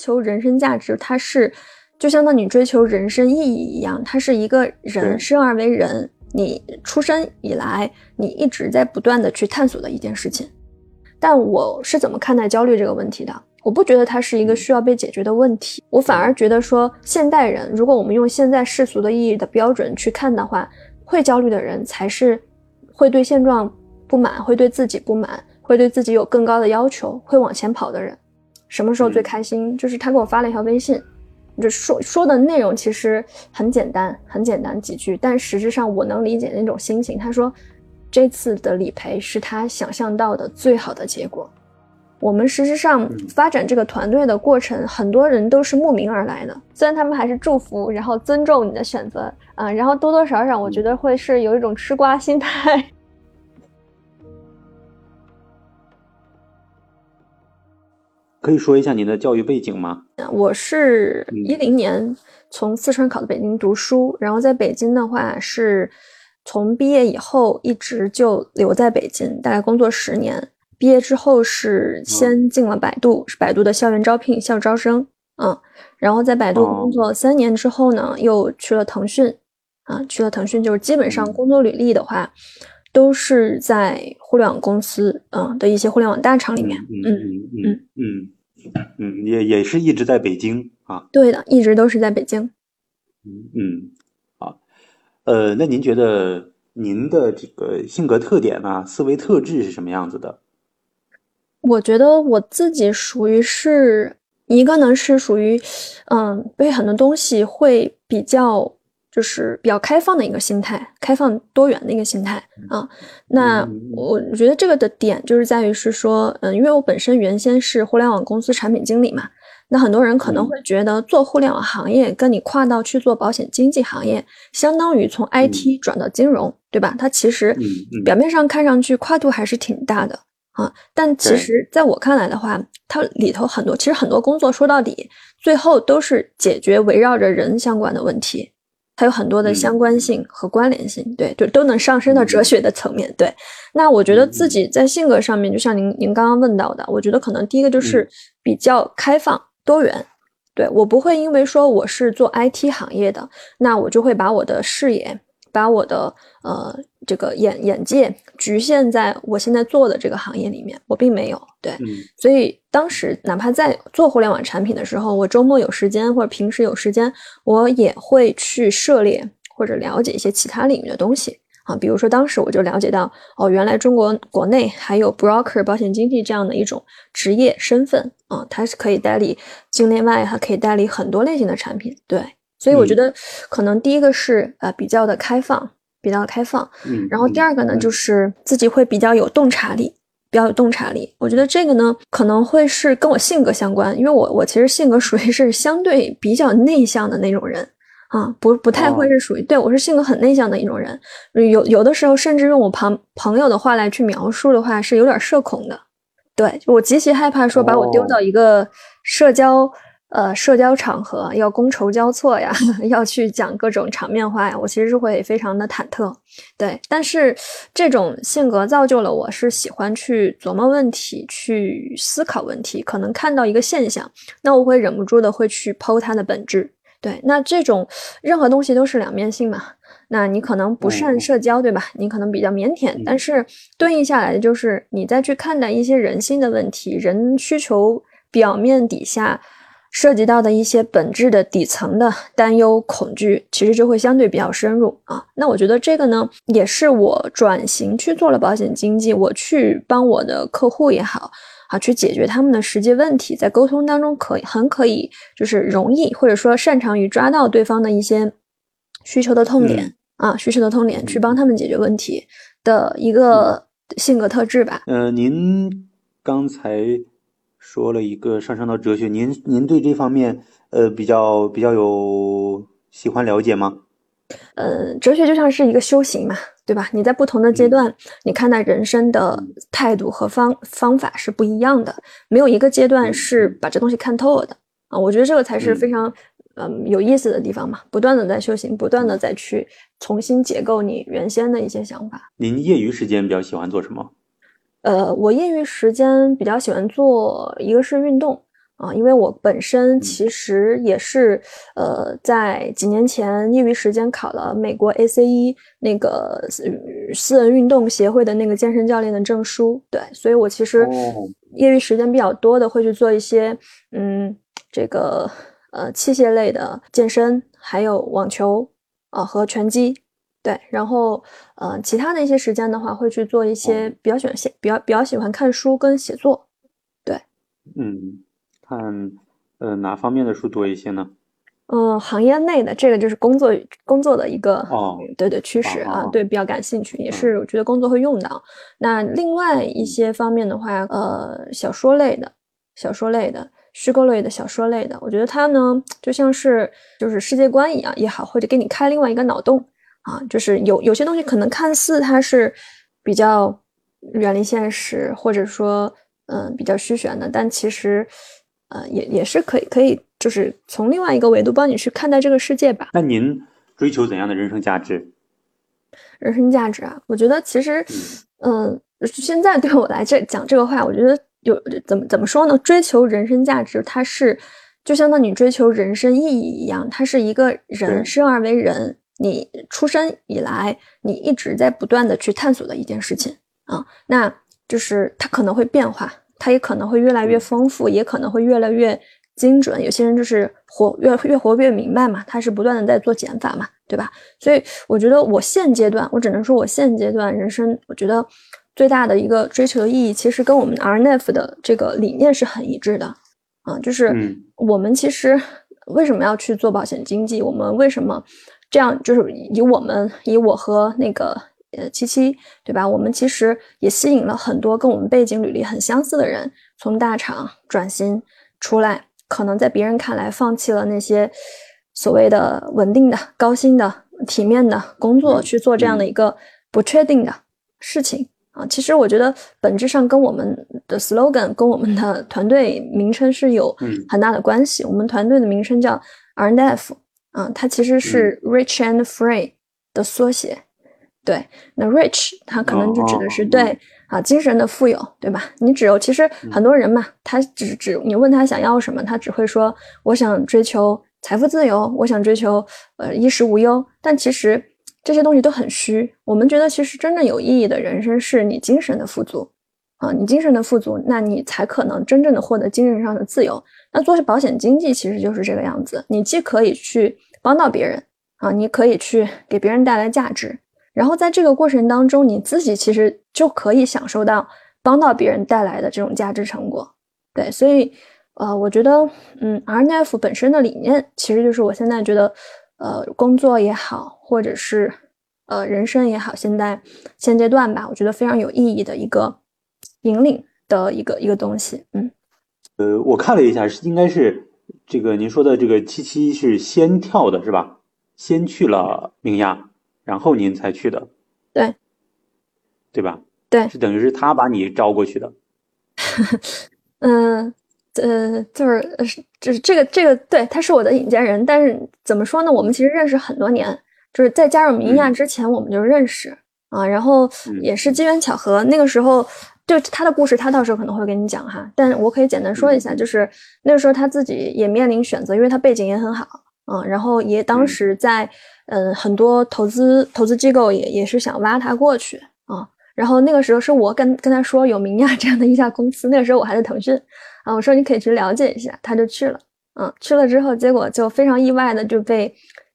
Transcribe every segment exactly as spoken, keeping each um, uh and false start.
求人生价值，它是就相当于你追求人生意义一样，它是一个人生而为人，你出生以来你一直在不断的去探索的一件事情。但我是怎么看待焦虑这个问题的？我不觉得它是一个需要被解决的问题，我反而觉得说现代人，如果我们用现在世俗的意义的标准去看的话，会焦虑的人才是会对现状不满，会对自己不满，会对自己有更高的要求，会往前跑的人。什么时候最开心？就是他给我发了一条微信，就说说的内容其实很简单很简单几句，但实质上我能理解那种心情。他说这次的理赔是他想象到的最好的结果。我们实质上发展这个团队的过程，很多人都是慕名而来的，虽然他们还是祝福然后尊重你的选择、呃、然后多多少少我觉得会是有一种吃瓜心态。可以说一下您的教育背景吗？我是一零年从四川考到北京读书，然后在北京的话是从毕业以后一直就留在北京，大概工作十年。毕业之后是先进了百度，是百度的校园招聘校招生，嗯，然后在百度工作三年之后呢，又去了腾讯，啊，去了腾讯就是基本上工作履历的话，都是在互联网公司，嗯的一些互联网大厂里面，嗯嗯嗯嗯嗯，也也是一直在北京啊。对的，一直都是在北京。嗯嗯，好，呃，那您觉得您的这个性格特点啊，思维特质是什么样子的？我觉得我自己属于是一个呢，是属于嗯对很多东西会比较就是比较开放的一个心态，开放多元的一个心态啊。那我觉得这个的点就是在于是说，嗯，因为我本身原先是互联网公司产品经理嘛，那很多人可能会觉得做互联网行业跟你跨到去做保险经纪行业，相当于从 I T 转到金融，对吧？它其实表面上看上去跨度还是挺大的。啊，但其实在我看来的话，它里头很多，其实很多工作说到底，最后都是解决围绕着人相关的问题，它有很多的相关性和关联性，嗯、对对，都能上升到哲学的层面。对，那我觉得自己在性格上面，就像您您刚刚问到的，我觉得可能第一个就是比较开放多元。对，我不会因为说我是做 I T 行业的，那我就会把我的视野，把我的呃这个眼眼界局限在我现在做的这个行业里面，我并没有。对、嗯、所以当时哪怕在做互联网产品的时候，我周末有时间或者平时有时间，我也会去涉猎或者了解一些其他领域的东西啊。比如说当时我就了解到，哦，原来中国国内还有 broker 保险经纪这样的一种职业身份啊，它是可以代理境内外，它可以代理很多类型的产品。对，所以我觉得可能第一个是呃比较的开放，比较的开放。然后第二个呢，就是自己会比较有洞察力，比较有洞察力。我觉得这个呢可能会是跟我性格相关，因为我我其实性格属于是相对比较内向的那种人啊，不不太会是属于、哦、对，我是性格很内向的一种人，有有的时候甚至用我旁朋友的话来去描述的话，是有点社恐的。对，我极其害怕说把我丢到一个社交、哦呃，社交场合要觥筹交错呀，要去讲各种场面话呀，我其实是会非常的忐忑。对，但是这种性格造就了我是喜欢去琢磨问题，去思考问题，可能看到一个现象，那我会忍不住的会去剖它的本质。对，那这种任何东西都是两面性嘛，那你可能不善社交，对吧？你可能比较腼腆，但是对应下来的就是你再去看待一些人性的问题，人需求表面底下涉及到的一些本质的底层的担忧恐惧，其实就会相对比较深入啊。那我觉得这个呢也是我转型去做了保险经纪，我去帮我的客户也好啊，去解决他们的实际问题，在沟通当中可以很可以就是容易或者说擅长于抓到对方的一些需求的痛点、嗯、啊需求的痛点，去帮他们解决问题的一个性格特质吧。嗯、呃，您刚才说了一个上升到哲学，您您对这方面呃比较比较有喜欢了解吗？呃，哲学就像是一个修行嘛，对吧？你在不同的阶段，嗯、你看待人生的态度和方方法是不一样的，没有一个阶段是把这东西看透了的、嗯、啊。我觉得这个才是非常嗯、呃、有意思的地方嘛，不断的在修行，不断的再去重新解构你原先的一些想法。您业余时间比较喜欢做什么？呃，我业余时间比较喜欢做一个是运动啊，因为我本身其实也是呃，在几年前业余时间考了美国 A C E 那个私人运动协会的那个健身教练的证书，对，所以我其实业余时间比较多的会去做一些嗯这个呃器械类的健身，还有网球啊、呃、和拳击，对，然后呃其他的一些时间的话会去做一些比较喜欢写比较比较喜欢看书跟写作，对，嗯。看，呃，哪方面的书多一些呢？嗯，行业内的，这个就是工作工作的一个，哦、对对趋势啊，对，比较感兴趣，也是我觉得工作会用到。那另外一些方面的话，呃，小说类的，小说类的，虚构类的小说类的，我觉得它呢，就像是就是世界观一样也好，或者给你开另外一个脑洞啊，就是有有些东西可能看似它是比较远离现实，或者说嗯、呃、比较虚玄的，但其实。呃，也也是可以，可以就是从另外一个维度帮你去看待这个世界吧。那您追求怎样的人生价值？人生价值啊，我觉得其实，嗯，呃、现在对我来这讲这个话，我觉得有怎么怎么说呢？追求人生价值，它是就相当于你追求人生意义一样，它是一个人生而为人，你出生以来，你一直在不断的去探索的一件事情啊、嗯。那就是它可能会变化。它也可能会越来越丰富，也可能会越来越精准。有些人就是活越越活越明白嘛，他是不断的在做减法嘛，对吧？所以我觉得我现阶段，我只能说我现阶段人生，我觉得最大的一个追求的意义，其实跟我们 R N F 的这个理念是很一致的啊，就是我们其实为什么要去做保险经纪？我们为什么这样？就是以我们以我和那个。呃，七七对吧？我们其实也吸引了很多跟我们背景履历很相似的人，从大厂转型出来，可能在别人看来放弃了那些所谓的稳定的、高薪的、体面的工作，去做这样的一个不确定的事情啊。其实我觉得本质上跟我们的 slogan、跟我们的团队名称是有很大的关系。我们团队的名称叫 R N F 啊，它其实是 Rich and Free 的缩写。对，那 rich 它可能就指的是对、oh, 啊，精神的富有，对吧？你只有其实很多人嘛，他只只你问他想要什么，他只会说我想追求财富自由，我想追求呃衣食无忧，但其实这些东西都很虚。我们觉得其实真正有意义的人生是你精神的富足啊，你精神的富足，那你才可能真正的获得精神上的自由。那做保险经纪其实就是这个样子，你既可以去帮到别人啊，你可以去给别人带来价值。然后在这个过程当中，你自己其实就可以享受到帮到别人带来的这种价值成果。对，所以呃，我觉得嗯 R N F 本身的理念其实就是我现在觉得呃，工作也好，或者是呃人生也好，现在现阶段吧，我觉得非常有意义的一个引领的一个一个东西。嗯，呃，我看了一下，应该是这个您说的这个七七是先跳的是吧？先去了明亚。然后您才去的，对，对吧？对，是等于是他把你招过去的。嗯呃，就是就是这个这个，对，他是我的引荐人。但是怎么说呢？我们其实认识很多年，就是在加入明亚之前我们就认识、嗯、啊。然后也是机缘巧合，嗯、那个时候就他的故事，他到时候可能会跟你讲哈。但我可以简单说一下，嗯、就是那个时候他自己也面临选择，因为他背景也很好。嗯，然后也当时在嗯、呃、很多投资投资机构也也是想挖他过去啊、嗯，然后那个时候是我跟跟他说有明亚这样的一家公司，那个时候我还在腾讯啊，我说你可以去了解一下，他就去了，嗯，去了之后结果就非常意外的就被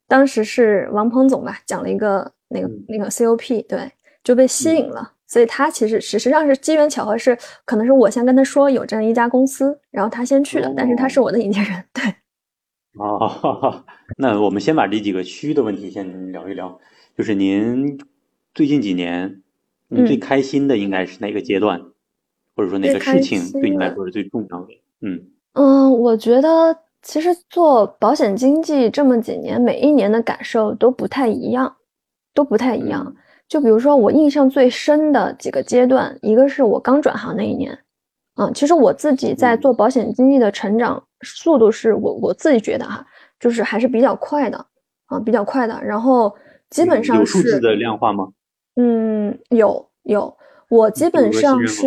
当时是王鹏总吧讲了一个那个那个 C O P， 对，就被吸引了，所以他其实实际上是机缘巧合，是可能是我先跟他说有这样一家公司，然后他先去的，但是他是我的引荐人，对。哦，那我们先把这几个虚的问题先聊一聊。就是您最近几年，您最开心的应该是哪个阶段，嗯、或者说哪个事情对你来说是最重要的？嗯嗯，我觉得其实做保险经纪这么几年，每一年的感受都不太一样，都不太一样。嗯、就比如说我印象最深的几个阶段，一个是我刚转行那一年。嗯，其实我自己在做保险经纪的成长速度是我我自己觉得哈，就是还是比较快的啊，比较快的。然后基本上是有数字的量化吗？嗯，有有。我基本上是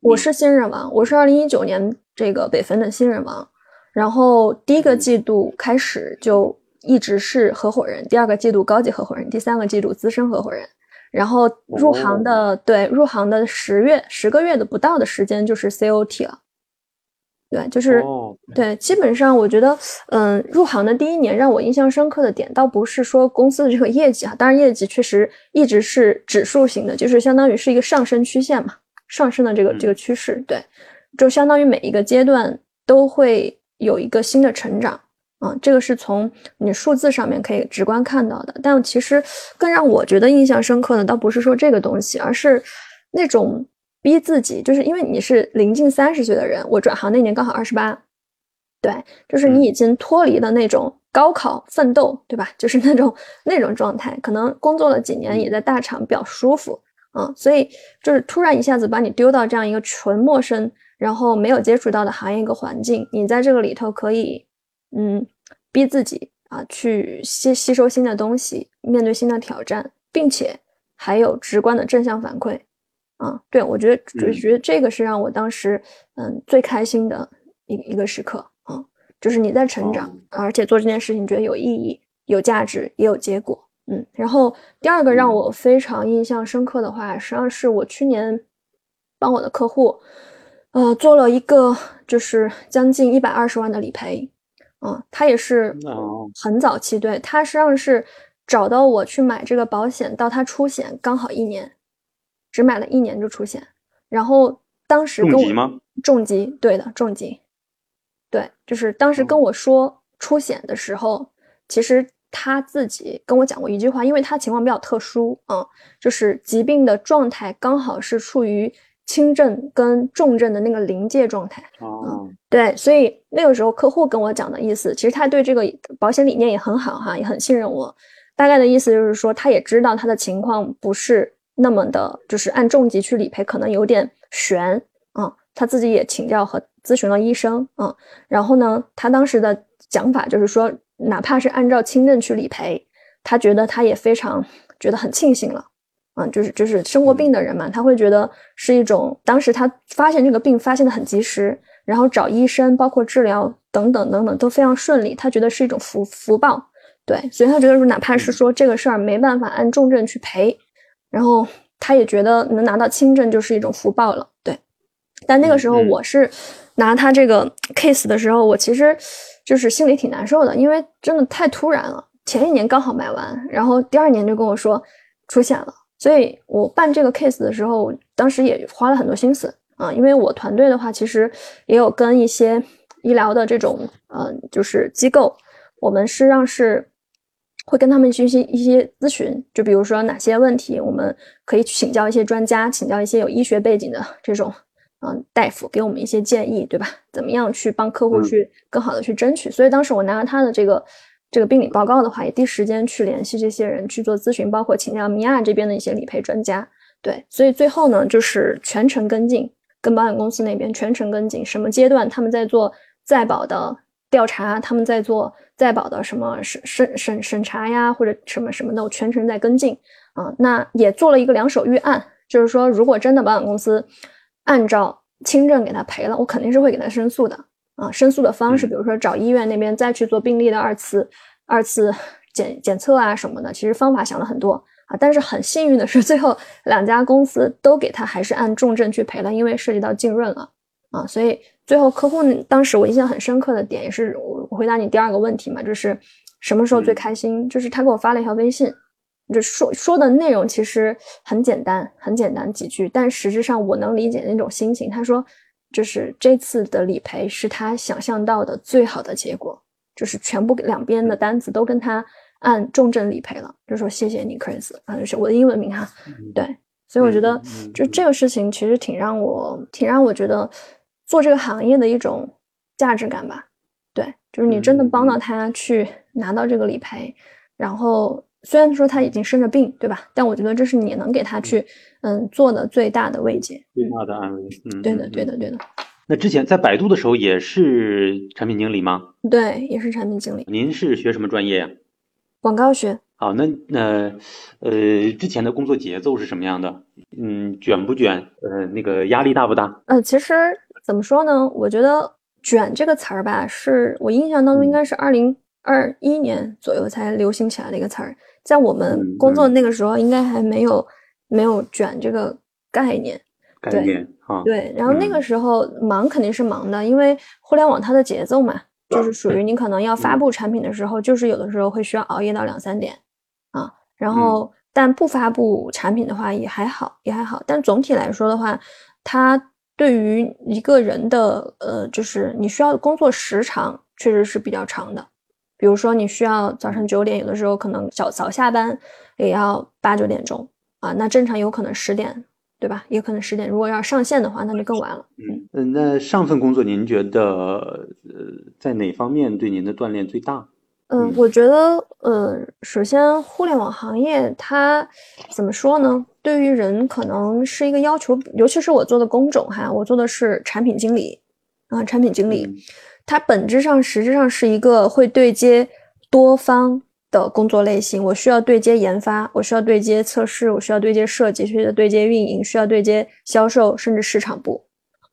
我是新人王，我是二零一九年这个北分的新人王，然后第一个季度开始就一直是合伙人，第二个季度高级合伙人，第三个季度资深合伙人，然后入行的、哦、对入行的十月十个月的不到的时间就是 C O T 了。对，就是、哦、对，基本上我觉得嗯，入行的第一年让我印象深刻的点倒不是说公司的这个业绩啊，当然业绩确实一直是指数型的，就是相当于是一个上升曲线嘛，上升的这个这个趋势，对，就相当于每一个阶段都会有一个新的成长啊，这个是从你数字上面可以直观看到的。但其实更让我觉得印象深刻的倒不是说这个东西，而是那种逼自己，就是因为你是临近三十岁的人，我转行那年刚好二十八，对，就是你已经脱离了那种高考奋斗，对吧？就是那种那种状态，可能工作了几年也在大厂比较舒服啊、嗯，所以就是突然一下子把你丢到这样一个纯陌生，然后没有接触到的行业一个环境，你在这个里头可以嗯逼自己啊去吸吸收新的东西，面对新的挑战，并且还有直观的正向反馈。啊，对，我觉得我觉得这个是让我当时嗯最开心的一一个时刻啊，就是你在成长，而且做这件事情觉得有意义、有价值、也有结果，嗯。然后第二个让我非常印象深刻的话，实际上是我去年帮我的客户，呃，做了一个就是将近一百二十万的理赔，啊，他也是很早期，对，他实际上是找到我去买这个保险，到他出险刚好一年。只买了一年就出险，然后当时跟我重疾吗？重疾，对的，重疾。对，就是当时跟我说出险的时候，其实他自己跟我讲过一句话，因为他情况比较特殊啊、嗯，就是疾病的状态刚好是处于轻症跟重症的那个临界状态。哦、嗯，对，所以那个时候客户跟我讲的意思，其实他对这个保险理念也很好哈，也很信任我。大概的意思就是说，他也知道他的情况不是。那么的就是按重疾去理赔可能有点悬啊、嗯，他自己也请教和咨询了医生啊、嗯，然后呢他当时的讲法就是说哪怕是按照轻症去理赔，他觉得他也非常觉得很庆幸了啊、嗯，就是就是生过病的人嘛，他会觉得是一种当时他发现这个病发现的很及时，然后找医生包括治疗等等等等都非常顺利，他觉得是一种福福报，对，所以他觉得说哪怕是说这个事儿没办法按重症去赔，然后他也觉得能拿到轻症就是一种福报了，对。但那个时候我是拿他这个 case 的时候，我其实就是心里挺难受的，因为真的太突然了。前一年刚好买完，然后第二年就跟我说出险了，所以我办这个 case 的时候，我当时也花了很多心思啊，因为我团队的话，其实也有跟一些医疗的这种嗯、呃，就是机构，我们实际上是。会跟他们进行一些咨询，就比如说哪些问题我们可以请教一些专家，请教一些有医学背景的这种嗯、呃、大夫给我们一些建议，对吧？怎么样去帮客户去更好的去争取？所以当时我拿了他的这个这个病理报告的话，也第一时间去联系这些人去做咨询，包括请教米亚这边的一些理赔专家，对。所以最后呢，就是全程跟进，跟保险公司那边全程跟进，什么阶段他们在做再保的调查，他们在做再保的什么审审审审查呀，或者什么什么的，我全程在跟进啊、呃。那也做了一个两手预案，就是说，如果真的保险公司按照轻症给他赔了，我肯定是会给他申诉的啊、呃。申诉的方式，比如说找医院那边再去做病例的二次二次检检测啊什么的，其实方法想了很多啊。但是很幸运的是，最后两家公司都给他还是按重症去赔了，因为涉及到浸润了啊、呃，所以。最后客户当时我印象很深刻的点也是我回答你第二个问题嘛，就是什么时候最开心、嗯、就是他给我发了一条微信，就说说的内容其实很简单很简单几句，但实质上我能理解那种心情。他说就是这次的理赔是他想象到的最好的结果，就是全部两边的单子都跟他按重症理赔了，就说谢谢你 Chris 啊，就是我的英文名哈、嗯、对。所以我觉得就这个事情其实挺让我挺让我觉得做这个行业的一种价值感吧，对，就是你真的帮到他去拿到这个理赔，然后虽然说他已经生着病，对吧？但我觉得这是你能给他去嗯做的最大的慰藉，最大的安慰。嗯，对的，对的，对的。那之前在百度的时候也是产品经理吗？对，也是产品经理。您是学什么专业呀？广告学。好，那呃呃，之前的工作节奏是什么样的？嗯，卷不卷？呃，那个压力大不大？嗯、呃，其实怎么说呢？我觉得卷这个词儿吧，是我印象当中应该是二零二一年左右才流行起来的一个词儿，在我们工作那个时候，应该还没有、嗯、没有卷这个概念。概念啊，对。然后那个时候忙肯定是忙的，嗯、因为互联网它的节奏嘛，就是属于你可能要发布产品的时候，嗯、就是有的时候会需要熬夜到两三点。啊，然后但不发布产品的话也还好，也还好。但总体来说的话，它对于一个人的呃，就是你需要工作时长确实是比较长的。比如说你需要早上九点，有的时候可能早早下班也要八九点钟啊，那正常有可能十点，对吧？也可能十点。如果要上线的话，那就更晚了。嗯嗯，那上份工作您觉得呃在哪方面对您的锻炼最大？嗯、呃，我觉得，呃，首先，互联网行业它怎么说呢？对于人可能是一个要求，尤其是我做的工种哈，我做的是产品经理啊、呃，产品经理，它本质上实质上是一个会对接多方的工作类型。我需要对接研发，我需要对接测试，我需要对接设计，需要对接运营，需要对接销售，甚至市场部。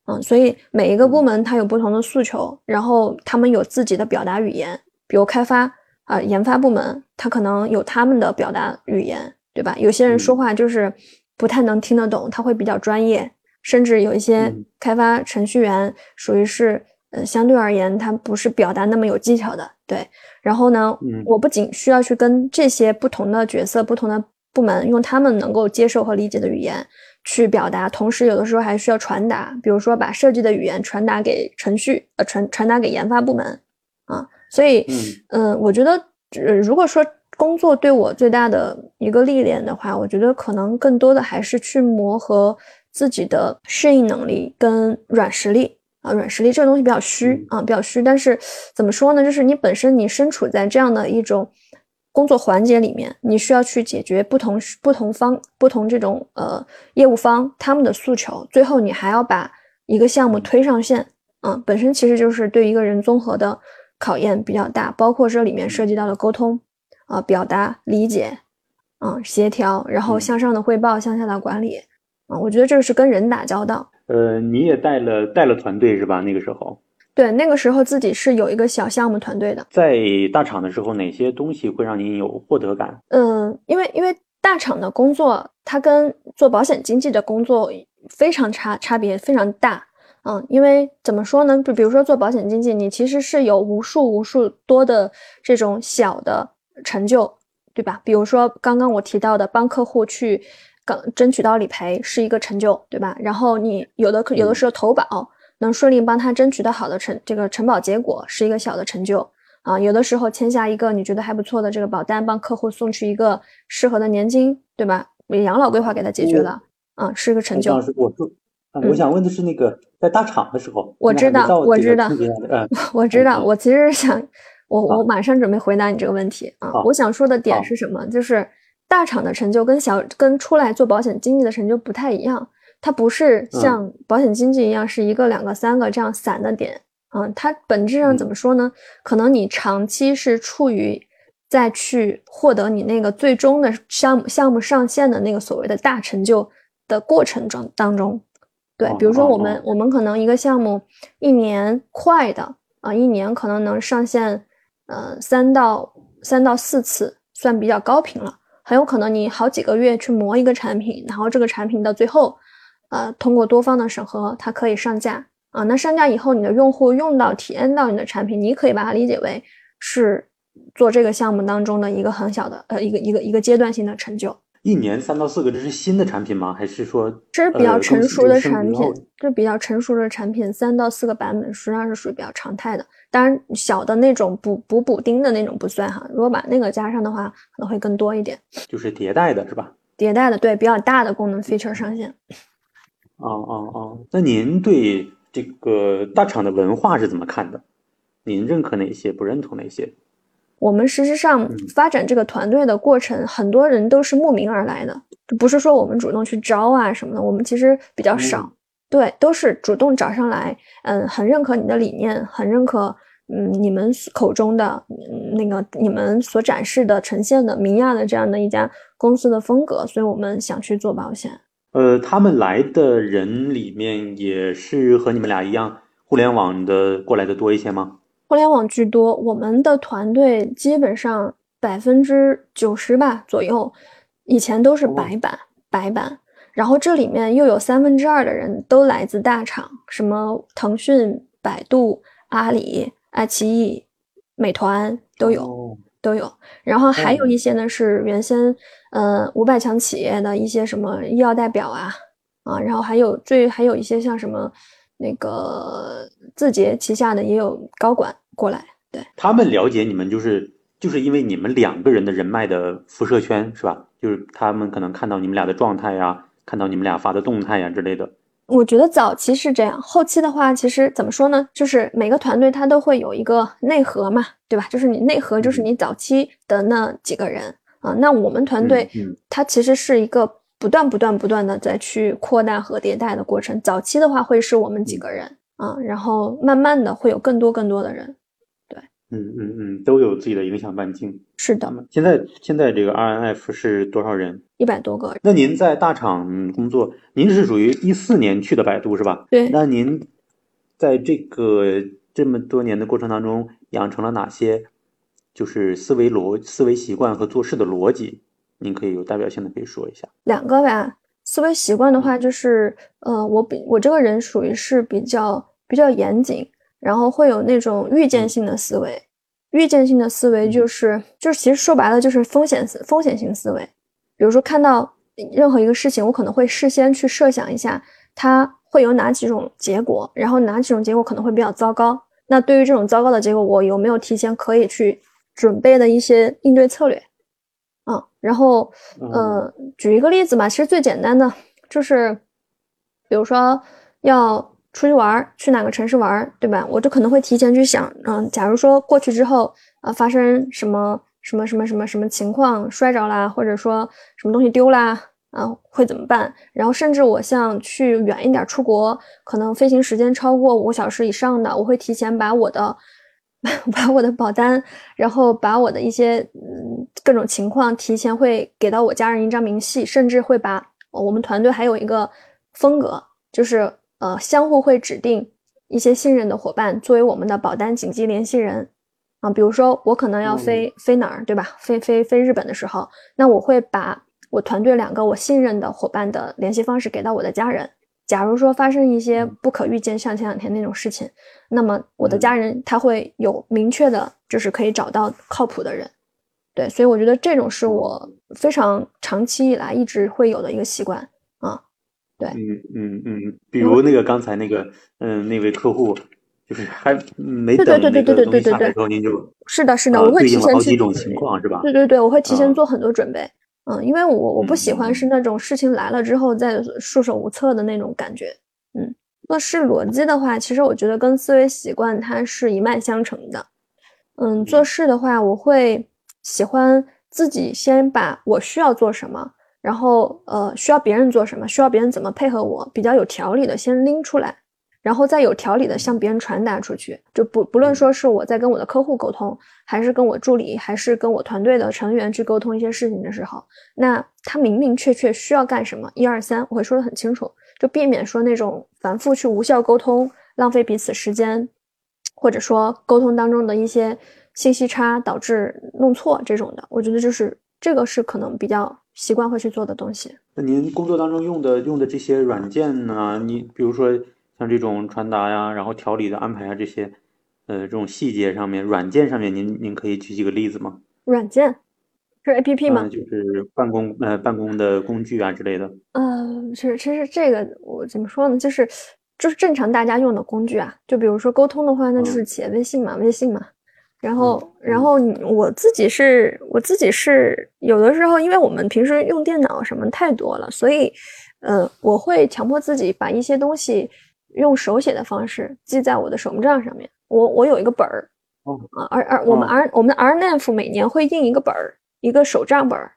嗯、呃，所以每一个部门它有不同的诉求，然后他们有自己的表达语言。比如开发啊、呃，研发部门，他可能有他们的表达语言，对吧？有些人说话就是不太能听得懂，他会比较专业，甚至有一些开发程序员属于是呃相对而言他不是表达那么有技巧的，对。然后呢，我不仅需要去跟这些不同的角色、不同的部门用他们能够接受和理解的语言去表达，同时有的时候还需要传达，比如说把设计的语言传达给程序，呃传传达给研发部门啊。所以，嗯、呃，我觉得、呃，如果说工作对我最大的一个历练的话，我觉得可能更多的还是去磨合自己的适应能力跟软实力啊。软实力这个东西比较虚啊，比较虚。但是怎么说呢？就是你本身你身处在这样的一种工作环节里面，你需要去解决不同不同方不同这种呃业务方他们的诉求，最后你还要把一个项目推上线啊。本身其实就是对一个人综合的考验比较大，包括这里面涉及到了沟通啊、呃、表达理解啊、呃、协调，然后向上的汇报、嗯、向下的管理啊、呃、我觉得这是跟人打交道。呃你也带了带了团队是吧？那个时候对，那个时候自己是有一个小项目团队的。在大厂的时候哪些东西会让您有获得感？嗯、呃、因为因为大厂的工作它跟做保险经纪的工作非常差差别非常大。嗯，因为怎么说呢？比比如说做保险经纪，你其实是有无数无数多的这种小的成就，对吧？比如说刚刚我提到的，帮客户去争取到理赔是一个成就，对吧？然后你有的有的时候投保能顺利帮他争取到好的成这个承保结果是一个小的成就啊。有的时候签下一个你觉得还不错的这个保单，帮客户送去一个适合的年金，对吧？养老规划给他解决了，嗯，嗯是一个成就。嗯、我想问的是那个在大厂的时候。我知道我知道、嗯、我知道我其实想我我马上准备回答你这个问题啊。我想说的点是什么，就是大厂的成就跟小跟出来做保险经纪的成就不太一样，它不是像保险经纪一样、嗯、是一个两个三个这样散的点啊、嗯、它本质上怎么说呢、嗯、可能你长期是处于再去获得你那个最终的项目项目上线的那个所谓的大成就的过程中当中。对，比如说我们、哦、我们可能一个项目一年快的啊，一年可能能上线呃三到三到四次，算比较高频了。很有可能你好几个月去磨一个产品，然后这个产品到最后呃通过多方的审核它可以上架啊。那上架以后你的用户用到体验到你的产品，你可以把它理解为是做这个项目当中的一个很小的呃一个一个一个阶段性的成就。一年三到四个，这是新的产品吗？还是说这是比较成熟的产品？这比较成熟的产品，三到四个版本实际上是属于比较常态的。当然，小的那种补补补丁的那种不算哈。如果把那个加上的话，可能会更多一点。就是迭代的是吧？迭代的，对，比较大的功能 feature 上线。哦哦哦，那您对这个大厂的文化是怎么看的？您认可哪些？不认同哪些？我们实质上发展这个团队的过程、嗯、很多人都是慕名而来的，不是说我们主动去招啊什么的，我们其实比较少、嗯、对，都是主动找上来，嗯，很认可你的理念，很认可嗯，你们口中的、嗯、那个你们所展示的呈现的明亚的这样的一家公司的风格，所以我们想去做保险。呃，他们来的人里面也是和你们俩一样互联网的过来的多一些吗？互联网居多，我们的团队基本上百分之九十吧左右以前都是白板、哦、白板，然后这里面又有三分之二的人都来自大厂，什么腾讯、百度、阿里、爱奇艺、美团都有、哦、都有，然后还有一些呢是原先呃五百强企业的一些什么医药代表啊啊，然后还有最还有一些像什么那个字节旗下的也有高管过来。对，他们了解你们就是就是因为你们两个人的人脉的辐射圈是吧？就是他们可能看到你们俩的状态呀，看到你们俩发的动态呀之类的。我觉得早期是这样，后期的话其实怎么说呢，就是每个团队它都会有一个内核嘛，对吧？就是你内核就是你早期的那几个人啊、呃。那我们团队、嗯嗯、它其实是一个不断不断不断的在去扩大和迭代的过程，早期的话会是我们几个人啊、呃，然后慢慢的会有更多更多的人。对，嗯嗯嗯，都有自己的影响半径。是的。现在现在这个 R N F 是多少人？一百多个。那您在大厂工作，您是属于一四年去的百度是吧？对。那您在这个这么多年的过程当中，养成了哪些就是思维逻思维习惯和做事的逻辑？您可以有代表性的可以说一下。两个吧。思维习惯的话，就是呃，我比我这个人属于是比较比较严谨，然后会有那种预见性的思维。预见性的思维就是就是其实说白了就是风险风险性思维。比如说看到任何一个事情，我可能会事先去设想一下它会有哪几种结果，然后哪几种结果可能会比较糟糕，那对于这种糟糕的结果，我有没有提前可以去准备的一些应对策略啊？然后呃，举一个例子吧，其实最简单的就是比如说要出去玩，去哪个城市玩，对吧？我就可能会提前去想，嗯，假如说过去之后呃，发生什么什么什么什么什么情况，摔着啦，或者说什么东西丢啦啊，会怎么办？然后甚至我像去远一点出国，可能飞行时间超过五个小时以上的，我会提前把我的把我的保单，然后把我的一些嗯各种情况提前会给到我家人一张明细，甚至会把我们团队还有一个风格，就是呃相互会指定一些信任的伙伴作为我们的保单紧急联系人。啊，比如说我可能要飞、嗯、飞哪儿，对吧？飞飞飞日本的时候，那我会把我团队两个我信任的伙伴的联系方式给到我的家人。假如说发生一些不可预见，像前两天那种事情，那么我的家人他会有明确的，就是可以找到靠谱的人。对，所以我觉得这种是我非常长期以来一直会有的一个习惯啊。对，嗯嗯嗯，比如那个刚才那个嗯、呃、那位客户。就是还没等那个东西下来的时候，您就是的，是的，我会提前去种情况是吧？对对对，我会提前做很多准备，嗯，嗯因为我我不喜欢是那种事情来了之后再束手无策的那种感觉，嗯。做事逻辑的话，其实我觉得跟思维习惯它是一脉相承的，嗯，做事的话，我会喜欢自己先把我需要做什么，然后呃需要别人做什么，需要别人怎么配合我，比较有条理的先拎出来。然后再有条理的向别人传达出去，就不不论说是我在跟我的客户沟通，还是跟我助理，还是跟我团队的成员去沟通一些事情的时候，那他明明确确需要干什么，一二三，我会说得很清楚，就避免说那种反复去无效沟通，浪费彼此时间，或者说沟通当中的一些信息差导致弄错这种的，我觉得就是这个是可能比较习惯会去做的东西。那您工作当中用的用的这些软件呢、啊，你比如说。像这种传达呀，然后条理的安排啊，这些，呃，这种细节上面，软件上面，您您可以举几个例子吗？软件是 A P P 吗、呃？就是办公呃办公的工具啊之类的。呃，是，其实这个我怎么说呢？就是就是正常大家用的工具啊，就比如说沟通的话，那就是企业微信嘛，嗯、微信嘛。然后、嗯、然后我自己是我自己是有的时候，因为我们平时用电脑什么太多了，所以呃，我会强迫自己把一些东西。用手写的方式记在我的手账上面，我我有一个本儿，哦、啊，而而我们 R、哦、我们的 R N F 每年会印一个本儿，一个手账本儿，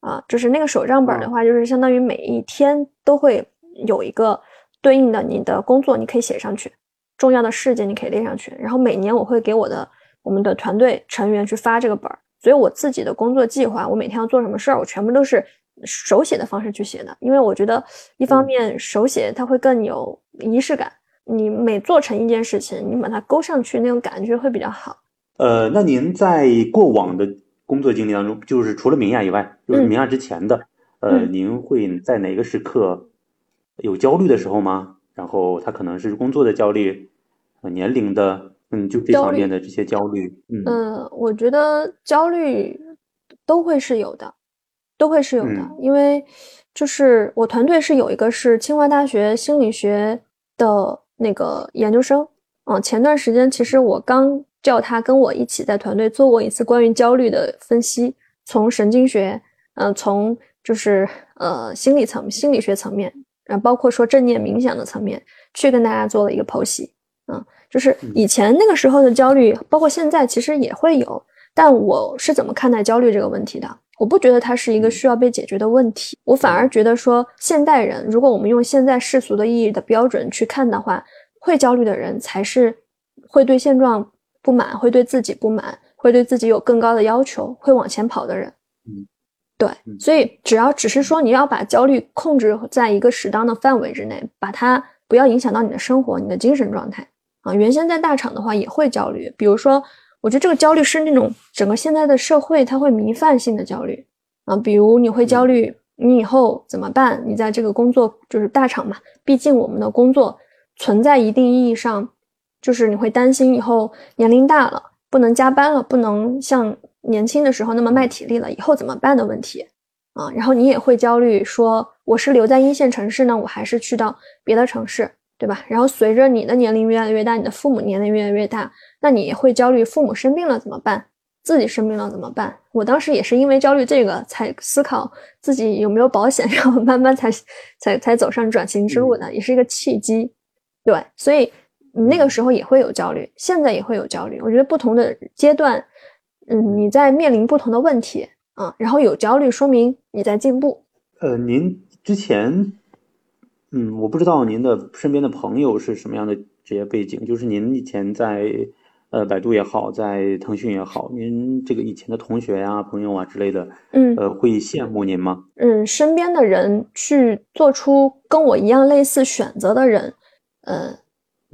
啊，就是那个手账本儿的话，就是相当于每一天都会有一个对应的你的工作，你可以写上去，重要的事件你可以列上去，然后每年我会给我的我们的团队成员去发这个本，所以我自己的工作计划我每天要做什么事儿，我全部都是手写的方式去写的，因为我觉得一方面手写它会更有仪式感，你每做成一件事情你把它勾上去那种感觉会比较好。呃，那您在过往的工作经历当中，就是除了明亚以外，就是明亚之前的、嗯、呃，您会在哪个时刻有焦虑的时候吗？然后他可能是工作的焦虑、呃、年龄的嗯，就这方面的这些焦虑。嗯、呃，我觉得焦虑都会是有的，都会是有的、嗯、因为就是我团队是有一个是清华大学心理学的那个研究生，嗯，前段时间其实我刚叫他跟我一起在团队做过一次关于焦虑的分析，从神经学，嗯、呃，从就是呃心理层心理学层面，然后包括说正念冥想的层面，去跟大家做了一个剖析，嗯，就是以前那个时候的焦虑，包括现在其实也会有，但我是怎么看待焦虑这个问题的？我不觉得它是一个需要被解决的问题，我反而觉得说现代人，如果我们用现在世俗的意义的标准去看的话，会焦虑的人才是会对现状不满，会对自己不满，会对自己有更高的要求，会往前跑的人。嗯，对，所以只要只是说你要把焦虑控制在一个适当的范围之内，把它不要影响到你的生活，你的精神状态啊。原先在大厂的话也会焦虑，比如说我觉得这个焦虑是那种整个现在的社会它会弥漫性的焦虑啊，比如你会焦虑你以后怎么办，你在这个工作就是大厂嘛，毕竟我们的工作存在一定意义上就是你会担心以后年龄大了不能加班了，不能像年轻的时候那么卖体力了，以后怎么办的问题啊。然后你也会焦虑说我是留在一线城市呢，我还是去到别的城市，对吧？然后随着你的年龄越来越大，你的父母年龄越来越大，那你也会焦虑父母生病了怎么办，自己生病了怎么办。我当时也是因为焦虑这个才思考自己有没有保险，然后慢慢才才才走上转型之路的，也是一个契机。对，所以你那个时候也会有焦虑，现在也会有焦虑。我觉得不同的阶段，嗯，你在面临不同的问题啊，然后有焦虑说明你在进步。呃，您之前，嗯，我不知道您的身边的朋友是什么样的职业背景，就是您以前在呃百度也好，在腾讯也好，您这个以前的同学呀、啊、朋友啊之类的，嗯，呃，会羡慕您吗？嗯，身边的人去做出跟我一样类似选择的人，呃。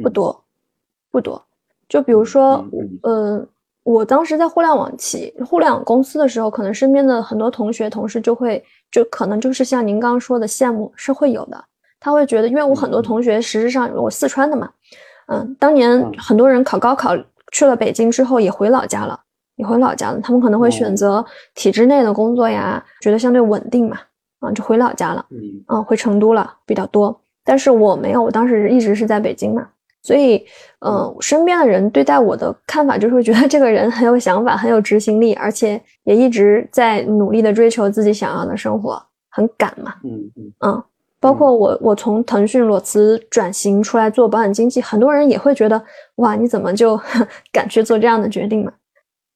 不多不多。就比如说呃我当时在互联网企互联网公司的时候，可能身边的很多同学同事就会就可能就是像您刚刚说的羡慕是会有的。他会觉得，因为我很多同学实质上我四川的嘛，嗯、呃、当年很多人考高考去了北京之后也回老家了也回老家了他们可能会选择体制内的工作呀，觉得相对稳定嘛，啊、呃、就回老家了，嗯、呃、回成都了比较多。但是我没有，我当时一直是在北京嘛。所以呃身边的人对待我的看法就是会觉得这个人很有想法，很有执行力，而且也一直在努力的追求自己想要的生活，很敢嘛。嗯嗯嗯。包括我我从腾讯裸辞转型出来做保险经纪，很多人也会觉得哇你怎么就敢去做这样的决定嘛。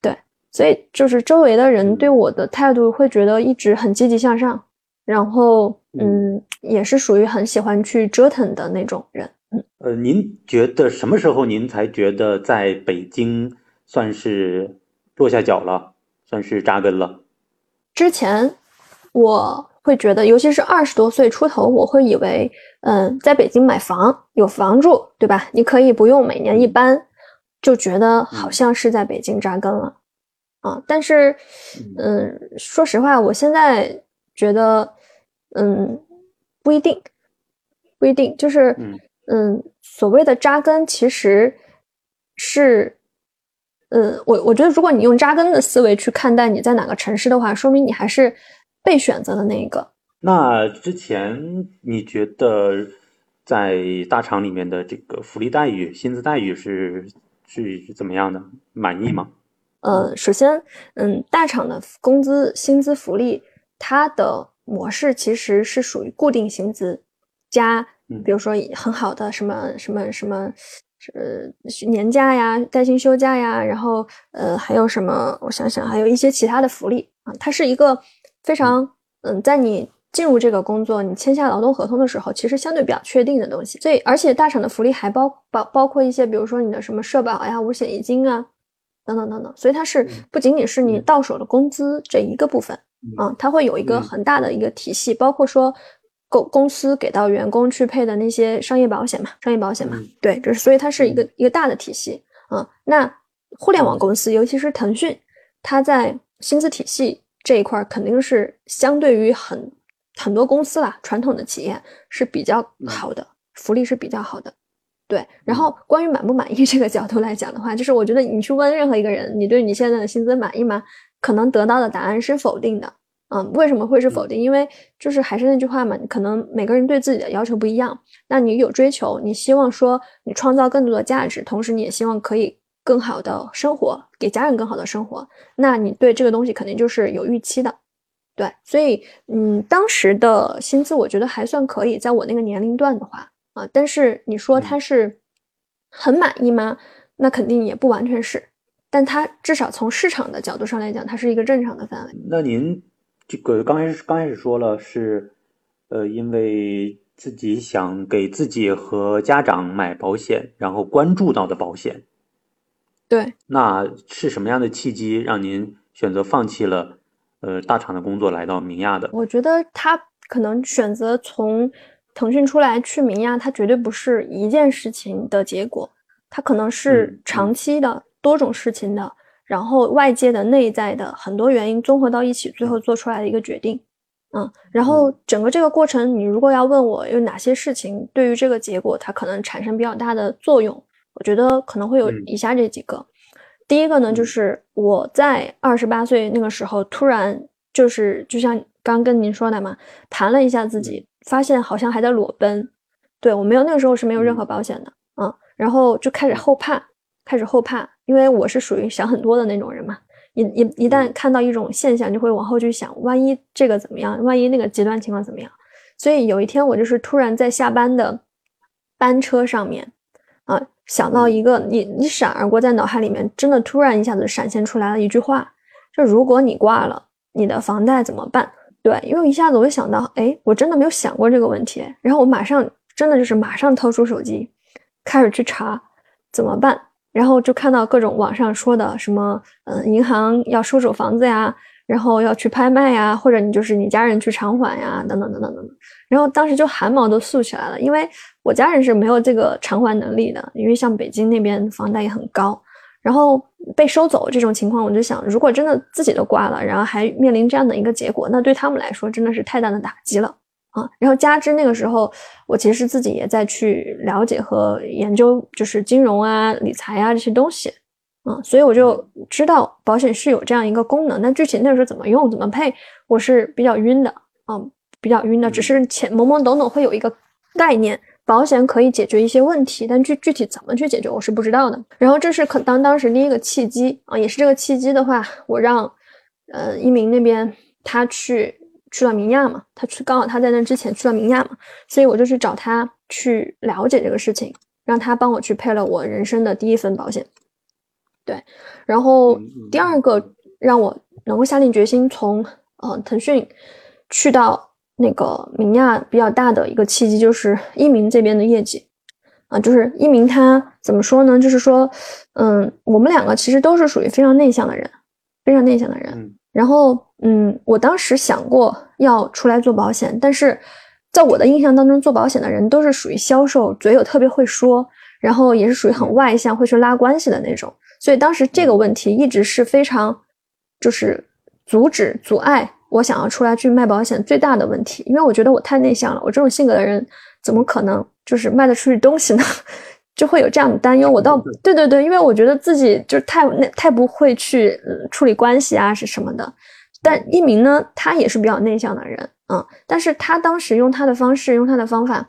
对。所以就是周围的人对我的态度会觉得一直很积极向上，然后嗯也是属于很喜欢去折腾的那种人。呃，您觉得什么时候您才觉得在北京算是落下脚了，算是扎根了？之前我会觉得，尤其是二十多岁出头，我会以为，嗯，在北京买房有房住，对吧？你可以不用每年一搬，就觉得好像是在北京扎根了啊。但是，嗯，说实话，我现在觉得，嗯，不一定，不一定，就是。嗯嗯，所谓的扎根其实是，嗯，我我觉得如果你用扎根的思维去看待你在哪个城市的话，说明你还是被选择的那一个。那之前你觉得在大厂里面的这个福利待遇、薪资待遇是是怎么样的？满意吗？呃，首先，嗯，大厂的工资、薪资福利，它的模式其实是属于固定薪资加。比如说很好的什么什么什么呃年假呀，带薪休假呀，然后呃还有什么我想想还有一些其他的福利啊，它是一个非常嗯在你进入这个工作，你签下劳动合同的时候其实相对比较确定的东西。所以而且大厂的福利还包包包括一些比如说你的什么社保呀、五险一金啊等等等等，所以它是不仅仅是你到手的工资这一个部分啊，它会有一个很大的一个体系，包括说公司给到员工去配的那些商业保险嘛，商业保险嘛，对，就是所以它是一个一个大的体系啊。那互联网公司尤其是腾讯，它在薪资体系这一块肯定是相对于很很多公司啦，传统的企业是比较好的，福利是比较好的。对，然后关于满不满意这个角度来讲的话，就是我觉得你去问任何一个人，你对你现在的薪资满意吗？可能得到的答案是否定的。嗯，为什么会是否定？因为就是还是那句话嘛，可能每个人对自己的要求不一样。那你有追求，你希望说你创造更多的价值，同时你也希望可以更好的生活，给家人更好的生活。那你对这个东西肯定就是有预期的。对，所以嗯，当时的薪资我觉得还算可以，在我那个年龄段的话啊，但是你说他是很满意吗？那肯定也不完全是，但他至少从市场的角度上来讲，它是一个正常的范围。那您这个刚开始刚开始说了是，呃，因为自己想给自己和家长买保险，然后关注到的保险。对。那是什么样的契机让您选择放弃了呃大厂的工作，来到明亚的？我觉得他可能选择从腾讯出来去明亚，他绝对不是一件事情的结果，他可能是长期的、嗯、多种事情的。嗯，然后外界的内在的很多原因综合到一起最后做出来的一个决定。嗯，然后整个这个过程你如果要问我有哪些事情对于这个结果它可能产生比较大的作用，我觉得可能会有以下这几个。第一个呢，就是我在二十八岁那个时候突然就是就像刚跟您说的嘛，盘了一下自己，发现好像还在裸奔。对，我没有那个时候是没有任何保险的。嗯，然后就开始后怕开始后怕，因为我是属于想很多的那种人嘛，一一一旦看到一种现象，就会往后去想，万一这个怎么样，万一那个极端情况怎么样。所以有一天我就是突然在下班的班车上面啊，想到一个你一闪而过，在脑海里面真的突然一下子闪现出来了一句话，就如果你挂了，你的房贷怎么办？对，因为一下子我就想到，哎，我真的没有想过这个问题。然后我马上真的就是马上掏出手机，开始去查怎么办。然后就看到各种网上说的什么，嗯、呃，银行要收走房子呀，然后要去拍卖呀，或者你就是你家人去偿还呀，等等等等等等。然后当时就汗毛都竖起来了，因为我家人是没有这个偿还能力的，因为像北京那边房贷也很高，然后被收走这种情况，我就想，如果真的自己都挂了，然后还面临这样的一个结果，那对他们来说真的是太大的打击了。啊，然后加之那个时候我其实自己也在去了解和研究就是金融啊理财啊这些东西啊，所以我就知道保险是有这样一个功能，但具体那个时候怎么用怎么配我是比较晕的啊，比较晕的，只是前懵懵懂懂会有一个概念，保险可以解决一些问题，但具具体怎么去解决我是不知道的。然后这是可当当时第一个契机啊，也是这个契机的话，我让呃一鸣那边他去去到明亚嘛，他去刚好他在那之前去到明亚嘛，所以我就去找他去了解这个事情，让他帮我去配了我人生的第一份保险。对，然后第二个让我能够下定决心从呃腾讯去到那个明亚比较大的一个契机，就是一鸣这边的业绩啊，就是一鸣他怎么说呢？就是说，嗯，我们两个其实都是属于非常内向的人，非常内向的人。嗯，然后嗯，我当时想过要出来做保险，但是在我的印象当中做保险的人都是属于销售，嘴有特别会说，然后也是属于很外向会去拉关系的那种，所以当时这个问题一直是非常就是阻止阻碍我想要出来去卖保险最大的问题，因为我觉得我太内向了，我这种性格的人怎么可能就是卖得出去东西呢？就会有这样的担忧。我倒对对对，因为我觉得自己就太太不会去、嗯、处理关系啊是什么的。但一鸣呢，他也是比较内向的人啊、嗯，但是他当时用他的方式，用他的方法，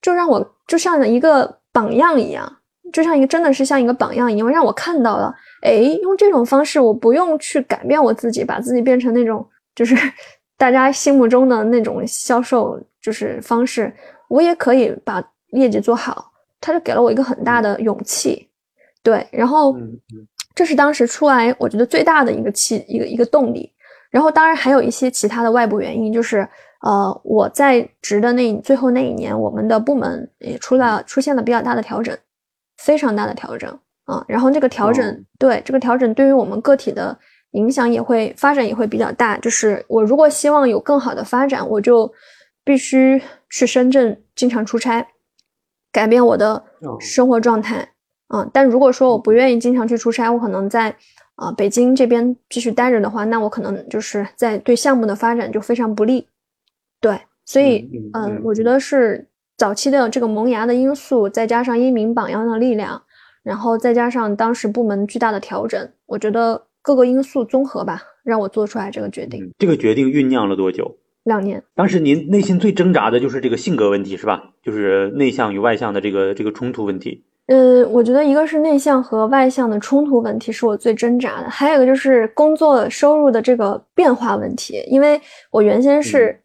就让我就像一个榜样一样，就像一个真的是像一个榜样一样，让我看到了，诶，用这种方式，我不用去改变我自己，把自己变成那种就是大家心目中的那种销售就是方式，我也可以把业绩做好。他就给了我一个很大的勇气，对，然后这是当时出来我觉得最大的一个气一个一个动力。然后当然还有一些其他的外部原因，就是呃，我在职的那最后那一年，我们的部门也出了出现了比较大的调整，非常大的调整啊。然后这个调整，哦、对这个调整对于我们个体的影响也会发展也会比较大。就是我如果希望有更好的发展，我就必须去深圳经常出差，改变我的生活状态、哦、啊。但如果说我不愿意经常去出差，我可能在。啊，北京这边继续待着的话，那我可能就是在对项目的发展就非常不利。对，所以 嗯, 嗯, 嗯，我觉得是早期的这个萌芽的因素，再加上英明榜样的力量，然后再加上当时部门巨大的调整，我觉得各个因素综合吧，让我做出来这个决定。嗯、这个决定酝酿了多久？两年。当时您内心最挣扎的就是这个性格问题是吧？就是内向与外向的这个这个冲突问题。呃、嗯，我觉得一个是内向和外向的冲突问题是我最挣扎的，还有一个就是工作收入的这个变化问题。因为我原先是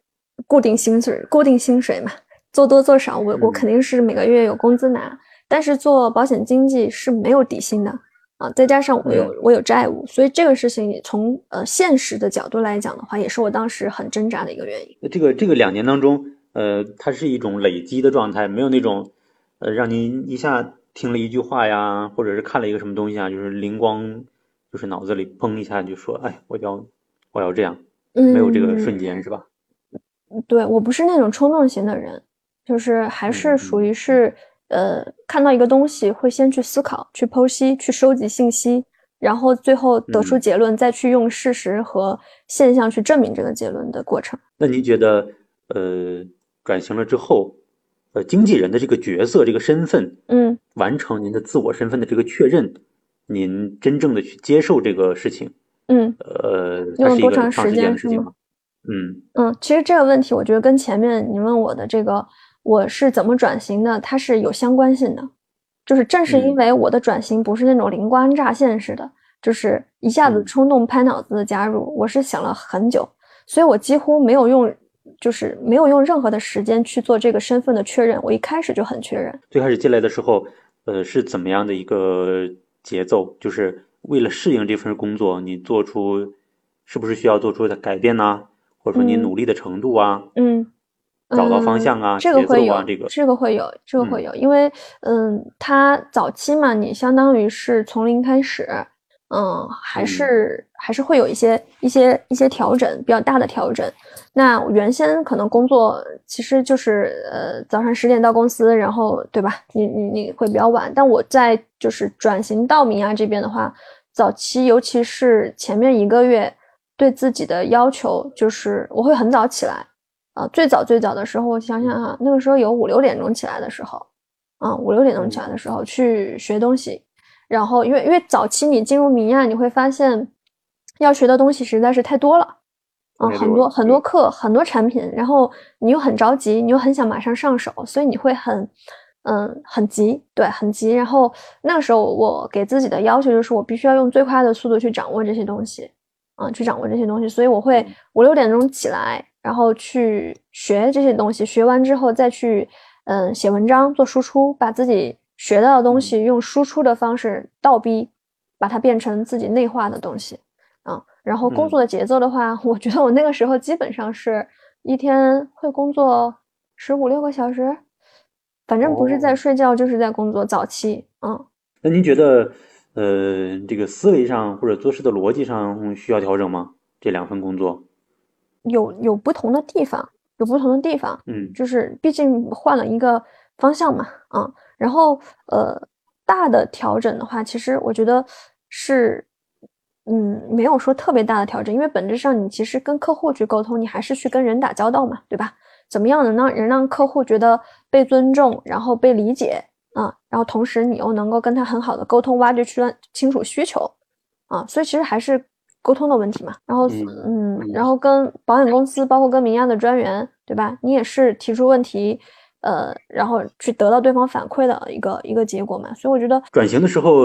固定薪水，嗯、固定薪水嘛，做多做少，我我肯定是每个月有工资拿。嗯、但是做保险经纪是没有底薪的啊，再加上我有、嗯、我有债务，所以这个事情也从呃现实的角度来讲的话，也是我当时很挣扎的一个原因。这个这个两年当中，呃，它是一种累积的状态，没有那种呃让您一下。听了一句话呀，或者是看了一个什么东西啊，就是灵光，就是脑子里砰一下就说，哎，我要，我要这样，没有这个瞬间、嗯、是吧？对，我不是那种冲动型的人，就是还是属于是、嗯、呃，看到一个东西会先去思考、去剖析、去收集信息，然后最后得出结论，嗯、再去用事实和现象去证明这个结论的过程。那您觉得，呃，转型了之后？呃，经纪人的这个角色、这个身份，嗯，完成您的自我身份的这个确认，您真正的去接受这个事情，嗯，呃，它是一个长时间的事情吗？嗯嗯，其实这个问题，我觉得跟前面你问我的这个我是怎么转型的，它是有相关性的。就是正是因为我的转型不是那种灵光乍现式的，嗯、就是一下子冲动拍脑子的加入，嗯、我是想了很久，所以我几乎没有用。就是没有用任何的时间去做这个身份的确认，我一开始就很确认。最开始进来的时候，呃，是怎么样的一个节奏？就是为了适应这份工作，你做出是不是需要做出的改变呢、啊？或者说你努力的程度啊，嗯，找到方向啊，嗯、节奏啊，这个会有，这个这个会有，这个会有，嗯、因为嗯，它早期嘛，你相当于是从零开始，嗯，还是、嗯、还是会有一些一些一些调整，比较大的调整。那原先可能工作其实就是呃早上十点到公司，然后对吧你你你会比较晚。但我在就是转型到明雅这边的话，早期尤其是前面一个月对自己的要求就是我会很早起来啊、呃、最早最早的时候我想想啊，那个时候有五六点钟起来的时候啊五六点钟起来的时候去学东西。然后因为因为早期你进入明雅你会发现要学的东西实在是太多了。嗯，很多很多课，很多产品，然后你又很着急，你又很想马上上手，所以你会很，嗯，很急，对，很急。然后那个时候我给自己的要求就是，我必须要用最快的速度去掌握这些东西，啊、嗯，去掌握这些东西。所以我会五六点钟起来，然后去学这些东西，学完之后再去，嗯，写文章做输出，把自己学到的东西用输出的方式倒逼，把它变成自己内化的东西。然后工作的节奏的话、嗯、我觉得我那个时候基本上是一天会工作十五六个小时，反正不是在睡觉就是在工作，早期。嗯，那您觉得呃这个思维上或者做事的逻辑上需要调整吗？这两份工作有有不同的地方，有不同的地方。嗯，就是毕竟换了一个方向嘛。嗯，然后呃大的调整的话，其实我觉得是嗯，没有说特别大的调整，因为本质上你其实跟客户去沟通，你还是去跟人打交道嘛，对吧？怎么样能让人让客户觉得被尊重，然后被理解啊、嗯，然后同时你又能够跟他很好的沟通，挖掘出清楚需求啊、嗯，所以其实还是沟通的问题嘛。然后嗯，然后跟保险公司，包括跟明雅的专员，对吧？你也是提出问题，呃，然后去得到对方反馈的一个一个结果嘛。所以我觉得转型的时候。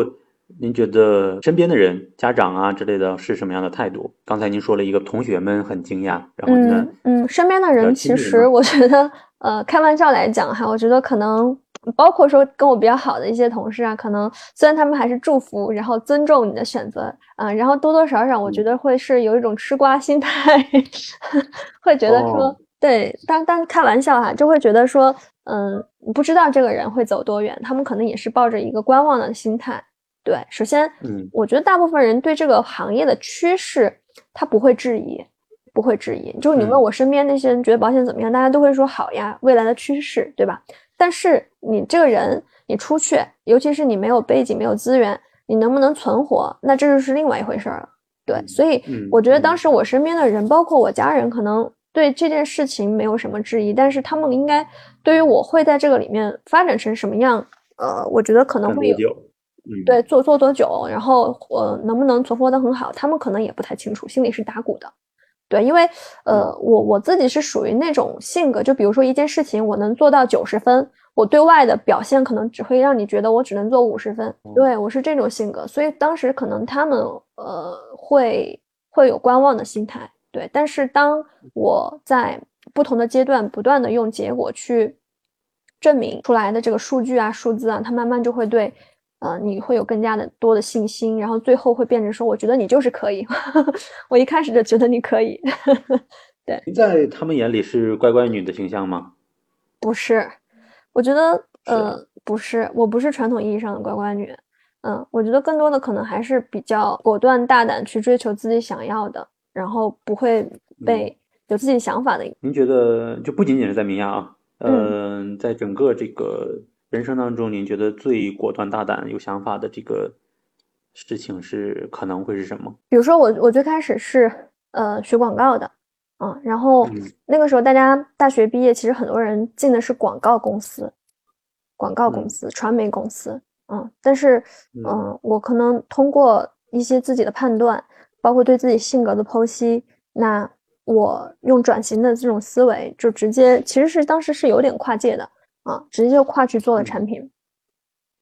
您觉得身边的人家长啊之类的是什么样的态度？刚才您说了一个同学们很惊讶，然后呢 嗯, 嗯身边的人其实我觉得呃开玩笑来讲哈，我觉得可能包括说跟我比较好的一些同事啊，可能虽然他们还是祝福然后尊重你的选择啊、呃、然后多多少少我觉得会是有一种吃瓜心态、嗯、会觉得说、哦、对，但但开玩笑哈，就会觉得说，嗯，不知道这个人会走多远，他们可能也是抱着一个观望的心态。对，首先，嗯，我觉得大部分人对这个行业的趋势，他不会质疑，不会质疑。就是你问我身边那些人觉得保险怎么样，嗯，大家都会说好呀，未来的趋势，对吧？但是你这个人，你出去，尤其是你没有背景、没有资源，你能不能存活，那这就是另外一回事了。对，所以我觉得当时我身边的人，嗯，包括我家人，可能对这件事情没有什么质疑，但是他们应该对于我会在这个里面发展成什么样，呃，我觉得可能会有，嗯，对，做做多久，然后呃能不能存活得很好，他们可能也不太清楚，心里是打鼓的。对，因为呃我我自己是属于那种性格，就比如说一件事情我能做到九十分，我对外的表现可能只会让你觉得我只能做五十分。对，我是这种性格，所以当时可能他们呃会会有观望的心态。对，但是当我在不同的阶段不断的用结果去证明出来的这个数据啊、数字啊，它慢慢就会对呃，你会有更加的多的信心，然后最后会变成说，我觉得你就是可以，我一开始就觉得你可以。对，您在他们眼里是乖乖女的形象吗？不是，我觉得呃是不是，我不是传统意义上的乖乖女。嗯、呃，我觉得更多的可能还是比较果断、大胆去追求自己想要的，然后不会被有自己想法的。嗯、您觉得就不仅仅是在明亚啊，呃、嗯，在整个这个人生当中，您觉得最果断、大胆、有想法的这个事情是可能会是什么？比如说我，我最开始是呃学广告的，啊，然后、嗯、那个时候大家大学毕业，其实很多人进的是广告公司、广告公司、嗯、传媒公司，啊，但是、呃、嗯，我可能通过一些自己的判断，包括对自己性格的剖析，那我用转型的这种思维，就直接其实是当时是有点跨界的。啊，直接就跨去做了产品。嗯、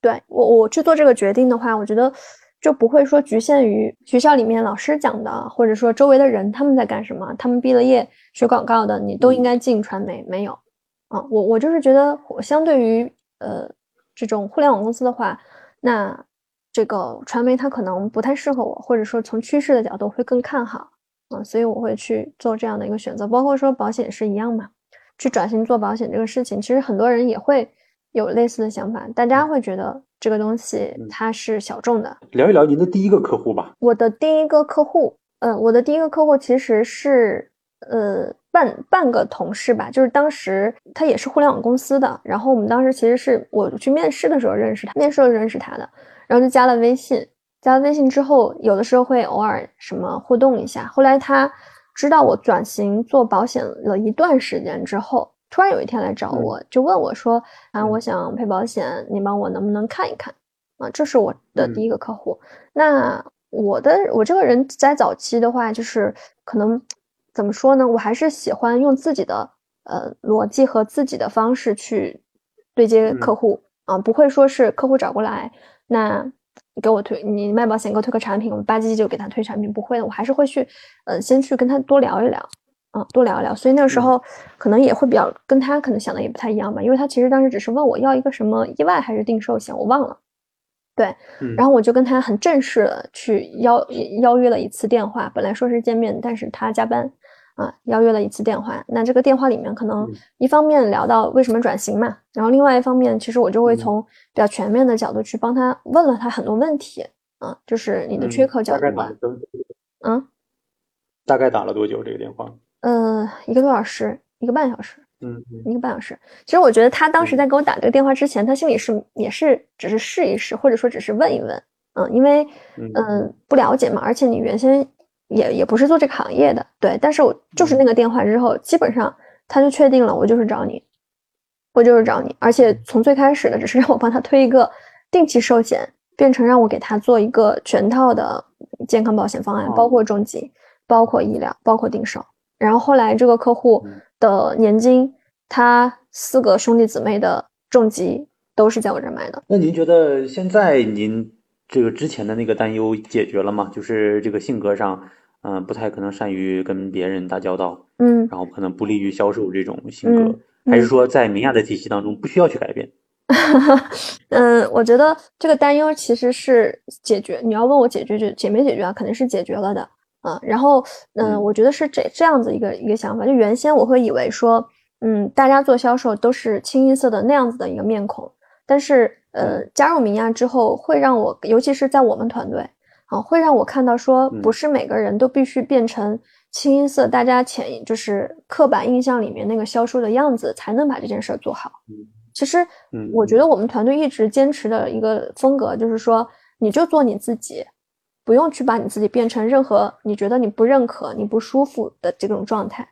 对，我我去做这个决定的话，我觉得就不会说局限于学校里面老师讲的，或者说周围的人他们在干什么，他们毕了业学广告的，你都应该进传媒，嗯、没有啊？我我就是觉得，我相对于呃这种互联网公司的话，那这个传媒它可能不太适合我，或者说从趋势的角度会更看好啊，所以我会去做这样的一个选择，包括说保险是一样嘛。去转型做保险这个事情，其实很多人也会有类似的想法，大家会觉得这个东西它是小众的。聊一聊您的第一个客户吧。我的第一个客户，呃，我的第一个客户其实是呃半半个同事吧，就是当时他也是互联网公司的，然后我们当时其实是我去面试的时候认识他，面试的时候认识他的，然后就加了微信，加了微信之后，有的时候会偶尔什么互动一下，后来他知道我转型做保险了一段时间之后，突然有一天来找我，就问我说啊，我想配保险，你帮我能不能看一看啊？这是我的第一个客户。嗯、那我的我这个人在早期的话，就是可能怎么说呢，我还是喜欢用自己的呃逻辑和自己的方式去对接客户。嗯、啊，不会说是客户找过来，那你给我推，你卖保险给我推个产品，我吧唧就给他推产品，不会的，我还是会去，呃，先去跟他多聊一聊，啊、嗯，多聊一聊。所以那个时候可能也会比较跟他可能想的也不太一样吧，因为他其实当时只是问我要一个什么意外还是定寿险，我忘了。对，然后我就跟他很正式的去邀邀约了一次电话，本来说是见面，但是他加班，啊，邀约了一次电话。那这个电话里面可能一方面聊到为什么转型嘛，然后另外一方面其实我就会从比较全面的角度去帮他问了他很多问题啊，就是你的缺口角度吧。嗯，大概打了多久这个电话？呃，一个多小时，一个半小时。嗯，一个半小时。其实我觉得他当时在给我打这个电话之前，他心里是也是只是试一试，或者说只是问一问。嗯，因为嗯、呃、不了解嘛，而且你原先。也也不是做这个行业的，对，但是我就是那个电话之后，基本上他就确定了，我就是找你，我就是找你，而且从最开始的只是让我帮他推一个定期寿险，变成让我给他做一个全套的健康保险方案，包括重疾，包括医疗，包括定寿。然后后来这个客户的年金，他四个兄弟姊妹的重疾都是在我这儿买的。那您觉得现在您这个之前的那个担忧解决了吗？就是这个性格上，嗯、呃，不太可能善于跟别人打交道，嗯，然后可能不利于销售这种性格，嗯嗯、还是说在明亚的体系当中不需要去改变？嗯，我觉得这个担忧其实是解决。你要问我解决解没解决啊，肯定是解决了的。啊，然后嗯、呃，我觉得是这这样子一个一个想法，就原先我会以为说，嗯，大家做销售都是清一色的那样子的一个面孔，但是呃，加入明亚之后，会让我，尤其是在我们团队啊，会让我看到说，不是每个人都必须变成清一色，大家潜就是刻板印象里面那个销售的样子，才能把这件事做好。其实我觉得我们团队一直坚持的一个风格就是说，你就做你自己，不用去把你自己变成任何你觉得你不认可你不舒服的这种状态。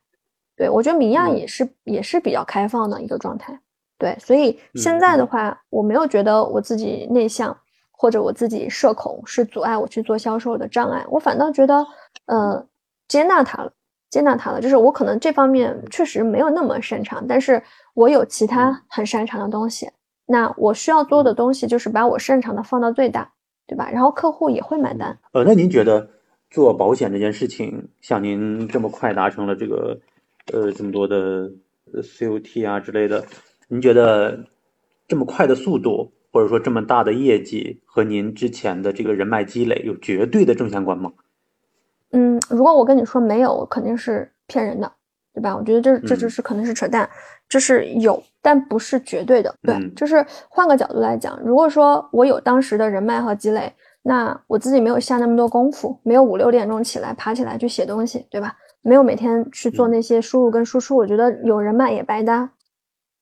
对，我觉得明亚也是、嗯、也是比较开放的一个状态。对，所以现在的话、嗯、我没有觉得我自己内向或者我自己社恐是阻碍我去做销售的障碍，我反倒觉得呃接纳它了接纳它了，就是我可能这方面确实没有那么擅长，但是我有其他很擅长的东西，那我需要做的东西就是把我擅长的放到最大，对吧？然后客户也会买单。呃，那您觉得做保险这件事情，像您这么快达成了这个呃这么多的 C O T 啊之类的，您觉得这么快的速度，或者说这么大的业绩，和您之前的这个人脉积累有绝对的正相关吗？嗯，如果我跟你说没有，我肯定是骗人的，对吧？我觉得这这就是可能是扯淡、嗯，就是有，但不是绝对的。对、嗯，就是换个角度来讲，如果说我有当时的人脉和积累，那我自己没有下那么多功夫，没有五六点钟起来爬起来去写东西，对吧？没有每天去做那些输入跟输出，我觉得有人脉也白搭。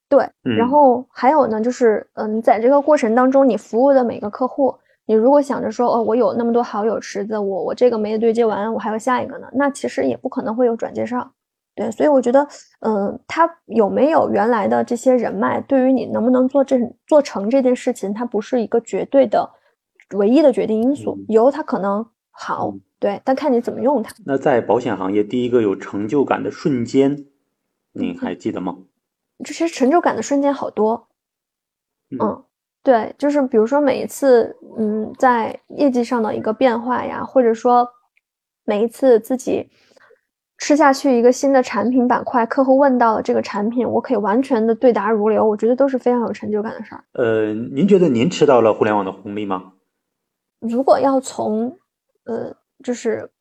对，嗯、然后还有呢，就是嗯，在这个过程当中，你服务的每个客户。你如果想着说哦，我有那么多好友池子，我我这个没对接完，我还有下一个呢，那其实也不可能会有转介绍。对，所以我觉得，嗯、呃，他有没有原来的这些人脉，对于你能不能做这做成这件事情，它不是一个绝对的、唯一的决定因素。有，它可能好，对，但看你怎么用它。那在保险行业，第一个有成就感的瞬间，你还记得吗？就其实成就感的瞬间好多，嗯。嗯对，就是比如说每一次嗯在业绩上的一个变化呀，或者说每一次自己吃下去一个新的产品板块，客户问到了这个产品，我可以完全的对答如流，我觉得都是非常有成就感的事儿。呃您觉得您吃到了互联网的红利吗？如果要从呃就是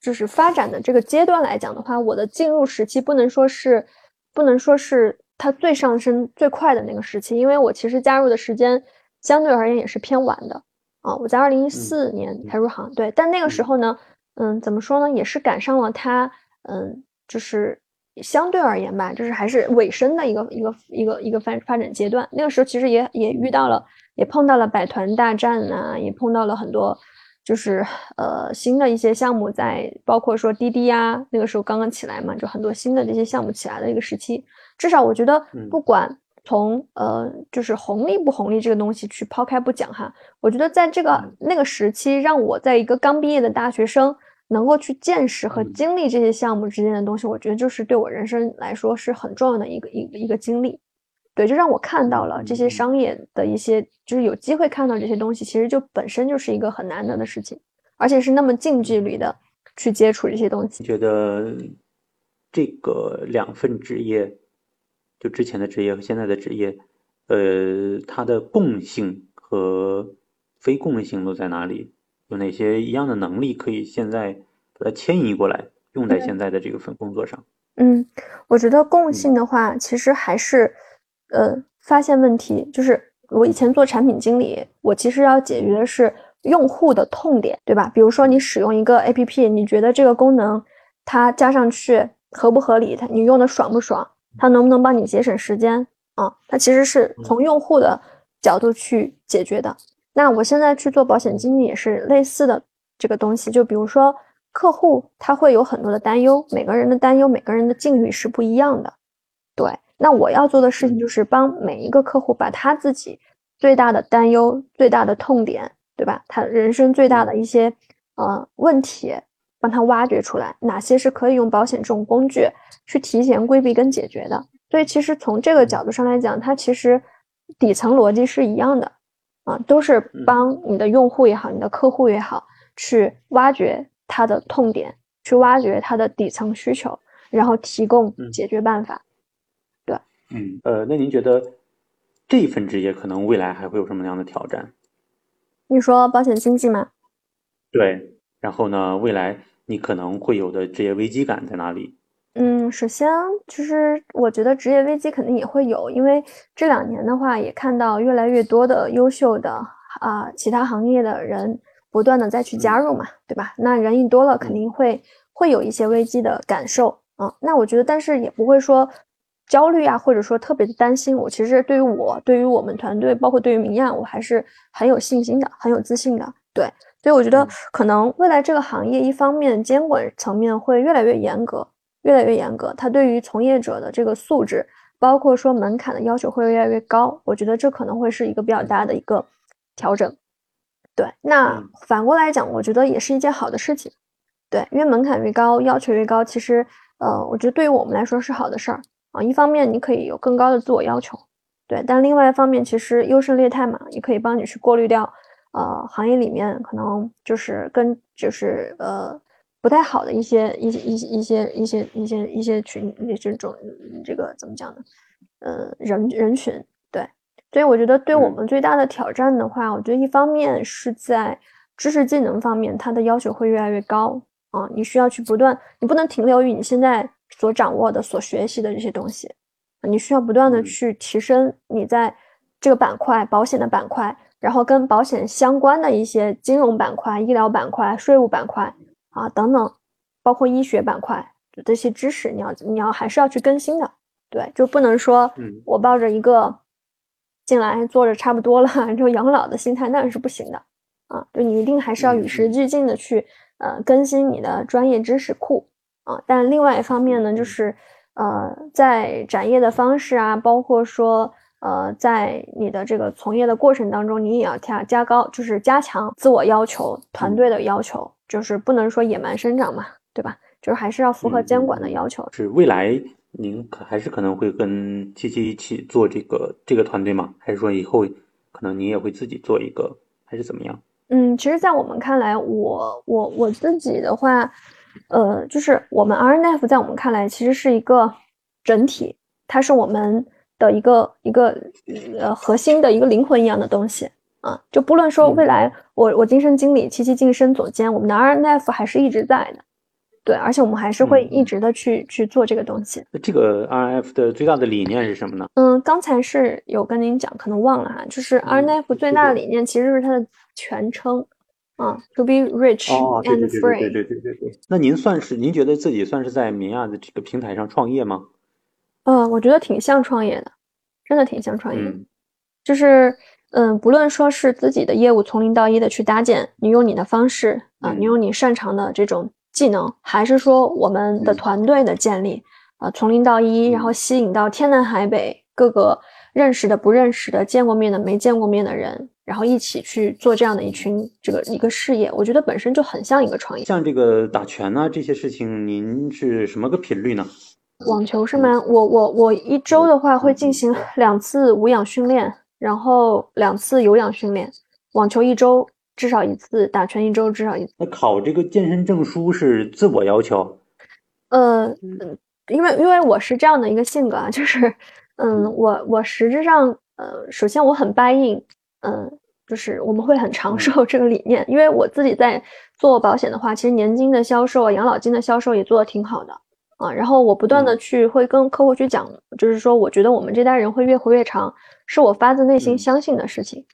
就是发展的这个阶段来讲的话，我的进入时期不能说是不能说是它最上升最快的那个时期，因为我其实加入的时间相对而言也是偏晚的啊，我在二零一四年才入行、嗯，对，但那个时候呢，嗯，怎么说呢，也是赶上了它，嗯，就是相对而言吧，就是还是尾声的一个一个一个一个发发展阶段。那个时候其实也也遇到了，也碰到了百团大战啊，也碰到了很多就是呃新的一些项目在，包括说滴滴啊，那个时候刚刚起来嘛，就很多新的这些项目起来的一个时期。至少我觉得不管从呃就是红利不红利这个东西去抛开不讲哈，我觉得在这个那个时期，让我在一个刚毕业的大学生能够去见识和经历这些项目之间的东西，我觉得就是对我人生来说是很重要的一个一个一个经历。对，就让我看到了这些商业的一些，就是有机会看到这些东西，其实就本身就是一个很难得的事情，而且是那么近距离的去接触这些东西。觉得这个两份职业，就之前的职业和现在的职业，呃，它的共性和非共性都在哪里？有哪些一样的能力可以现在把它迁移过来，用在现在的这个份工作上？嗯，我觉得共性的话，嗯、其实还是呃发现问题。就是我以前做产品经理，我其实要解决的是用户的痛点，对吧？比如说你使用一个 A P P， 你觉得这个功能它加上去合不合理？它你用的爽不爽？它能不能帮你节省时间啊？它其实是从用户的角度去解决的。那我现在去做保险经理也是类似的这个东西，就比如说客户他会有很多的担忧，每个人的担忧，每个人的境遇是不一样的。对，那我要做的事情就是帮每一个客户把他自己最大的担忧、最大的痛点，对吧？他人生最大的一些呃问题，帮他挖掘出来，哪些是可以用保险这种工具去提前规避跟解决的。所以其实从这个角度上来讲，它其实底层逻辑是一样的啊，都是帮你的用户也好，你的客户也好，去挖掘他的痛点，去挖掘他的底层需求，然后提供解决办法。对，嗯，呃，那您觉得这份职业可能未来还会有什么样的挑战？你说保险经纪吗？对，然后呢，未来你可能会有的职业危机感在哪里？嗯，首先就是我觉得职业危机肯定也会有，因为这两年的话也看到越来越多的优秀的啊、呃、其他行业的人不断的再去加入嘛、嗯、对吧？那人一多了肯定会、嗯、会有一些危机的感受啊、嗯、那我觉得但是也不会说焦虑啊，或者说特别的担心。我其实对于我对于我们团队包括对于明艳，我还是很有信心的，很有自信的。对，所以我觉得可能未来这个行业一方面监管层面会越来越严格，越来越严格，它对于从业者的这个素质包括说门槛的要求会越来越高，我觉得这可能会是一个比较大的一个调整。对，那反过来讲我觉得也是一件好的事情。对，因为门槛越高要求越高，其实呃，我觉得对于我们来说是好的事儿啊。一方面你可以有更高的自我要求，对，但另外一方面其实优胜劣汰嘛，也可以帮你去过滤掉呃行业里面可能就是跟就是呃不太好的一些一些一些一些一些一些群这种这个怎么讲呢？呃，人人群。对，所以我觉得对我们最大的挑战的话，嗯、我觉得一方面是在知识技能方面，它的要求会越来越高啊，你需要去不断，你不能停留于你现在所掌握的、所学习的这些东西，你需要不断的去提升你在这个板块、保险的板块，然后跟保险相关的一些金融板块、医疗板块、税务板块。啊，等等，包括医学板块这些知识，你要你要还是要去更新的，对，就不能说我抱着一个进来做着差不多了这种养老的心态，那是不行的啊。就你一定还是要与时俱进的去呃更新你的专业知识库啊。但另外一方面呢，就是呃在展业的方式啊，包括说呃在你的这个从业的过程当中，你也要加加高，就是加强自我要求、团队的要求。嗯，就是不能说野蛮生长嘛，对吧？就是还是要符合监管的要求。嗯、是未来您可还是可能会跟七七一起做这个这个团队吗？还是说以后可能你也会自己做一个，还是怎么样？嗯，其实在我们看来，我我我自己的话，呃，就是我们 R N F 在我们看来其实是一个整体，它是我们的一个一个呃核心的一个灵魂一样的东西。啊，就不论说未来我我晋升经理、七七晋升总监，我们的 R N F 还是一直在的，对，而且我们还是会一直的去、嗯、去做这个东西。这个 R N F 的最大的理念是什么呢？嗯，刚才是有跟您讲，可能忘了哈，就是 R N F 最大的理念其实是它的全称，啊、嗯嗯、，To be rich and free。对对对对对对。那您算是您觉得自己算是在明亚的这个平台上创业吗？呃，我觉得挺像创业的，真的挺像创业的，嗯、就是。嗯，不论说是自己的业务从零到一的去搭建，你用你的方式啊、呃，你用你擅长的这种技能，还是说我们的团队的建立啊、呃，从零到一，然后吸引到天南海北各个认识的、不认识的、见过面的、没见过面的人，然后一起去做这样的一群这个一个事业，我觉得本身就很像一个创业。像这个打拳啊这些事情，您是什么个频率呢？网球是吗？我我我一周的话会进行两次无氧训练。然后两次有氧训练，网球一周至少一次，打拳一周至少一次。那考这个健身证书是自我要求？呃，因为因为我是这样的一个性格啊，就是，嗯，我我实质上，呃，首先我很buy in，嗯、呃，就是我们会很长寿这个理念，因为我自己在做保险的话，其实年金的销售、养老金的销售也做得挺好的。啊，然后我不断的去会跟客户去讲，就是说我觉得我们这代人会越活越长，是我发自内心相信的事情。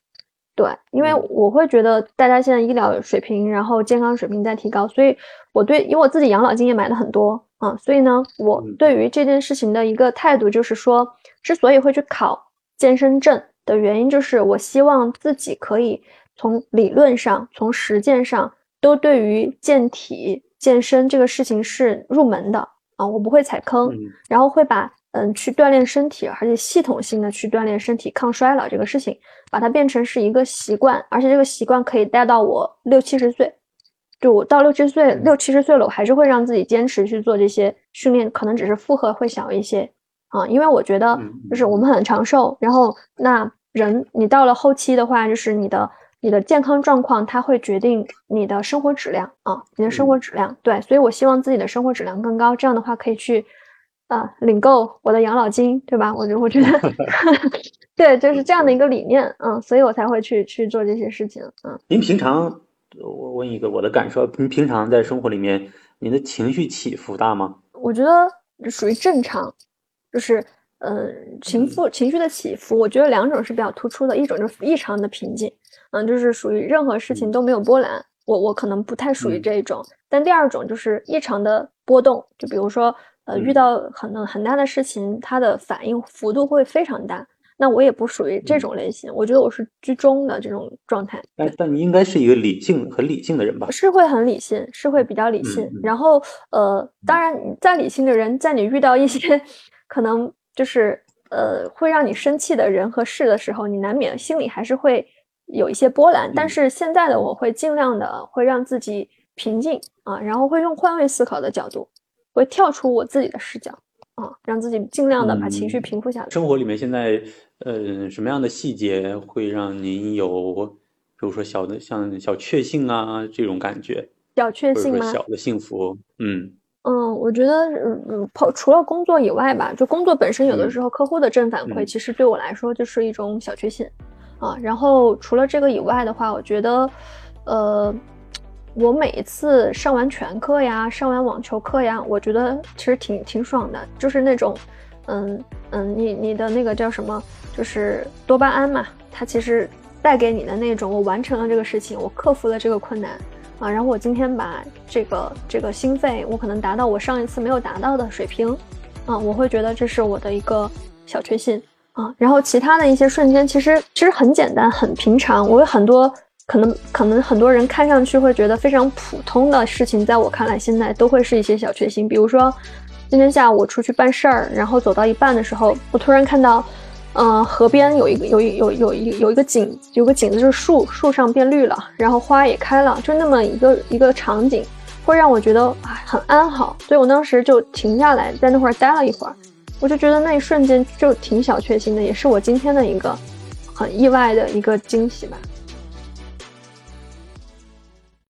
对，因为我会觉得大家现在医疗水平，然后健康水平在提高，所以我对，因为我自己养老金也买了很多啊，所以呢，我对于这件事情的一个态度就是说，之所以会去考健身证的原因，就是我希望自己可以从理论上、从实践上都对于健体、健身这个事情是入门的。啊，我不会踩坑，然后会把嗯去锻炼身体，而且系统性的去锻炼身体抗衰老这个事情，把它变成是一个习惯，而且这个习惯可以带到我六七十岁，就我到六七十岁六七十岁了，我还是会让自己坚持去做这些训练，可能只是负荷会小一些啊，因为我觉得就是我们很长寿，然后那人你到了后期的话，就是你的你的健康状况，它会决定你的生活质量啊，你的生活质量。对，所以我希望自己的生活质量更高，这样的话可以去啊、呃、领够我的养老金，对吧？我觉得我觉得对，就是这样的一个理念，嗯，所以我才会去去做这些事情。嗯，您平常我问一个我的感受，您平常在生活里面，您的情绪起伏大吗？我觉得属于正常，就是呃情绪情绪的起伏，我觉得两种是比较突出的，一种就是异常的平静，嗯、呃，就是属于任何事情都没有波澜，我我可能不太属于这一种。嗯、但第二种就是异常的波动，就比如说呃遇到很很大的事情，它的反应幅度会非常大。那我也不属于这种类型，嗯、我觉得我是居中的这种状态。但但你应该是一个理性很理性的人吧？是会很理性，是会比较理性。嗯、然后呃，当然再理性的人，在你遇到一些可能就是呃会让你生气的人和事的时候，你难免心里还是会有一些波澜。嗯、但是现在的我会尽量的会让自己平静啊，然后会用换位思考的角度，会跳出我自己的视角。啊，让自己尽量的把情绪平复下来。嗯、生活里面现在，呃，什么样的细节会让您有，比如说小的像小确幸啊这种感觉？小确幸吗？小的幸福，嗯嗯，我觉得，嗯，除了工作以外吧，就工作本身有的时候客户的正反馈，其实对我来说就是一种小确幸、嗯、啊。然后除了这个以外的话，我觉得，呃。我每一次上完拳课呀，上完网球课呀，我觉得其实挺挺爽的，就是那种，嗯嗯，你你的那个叫什么，就是多巴胺嘛，它其实带给你的那种，我完成了这个事情，我克服了这个困难啊，然后我今天把这个这个心肺，我可能达到我上一次没有达到的水平，啊，我会觉得这是我的一个小确幸啊。然后其他的一些瞬间，其实其实很简单，很平常，我有很多。可能可能很多人看上去会觉得非常普通的事情，在我看来现在都会是一些小确幸。比如说今天下午我出去办事儿，然后走到一半的时候，我突然看到嗯、呃、河边有一个有一有有一有一个景有个景子，就是树树上变绿了，然后花也开了，就那么一个一个场景会让我觉得很安好，所以我当时就停下来在那会儿待了一会儿，我就觉得那一瞬间就挺小确幸的，也是我今天的一个很意外的一个惊喜吧。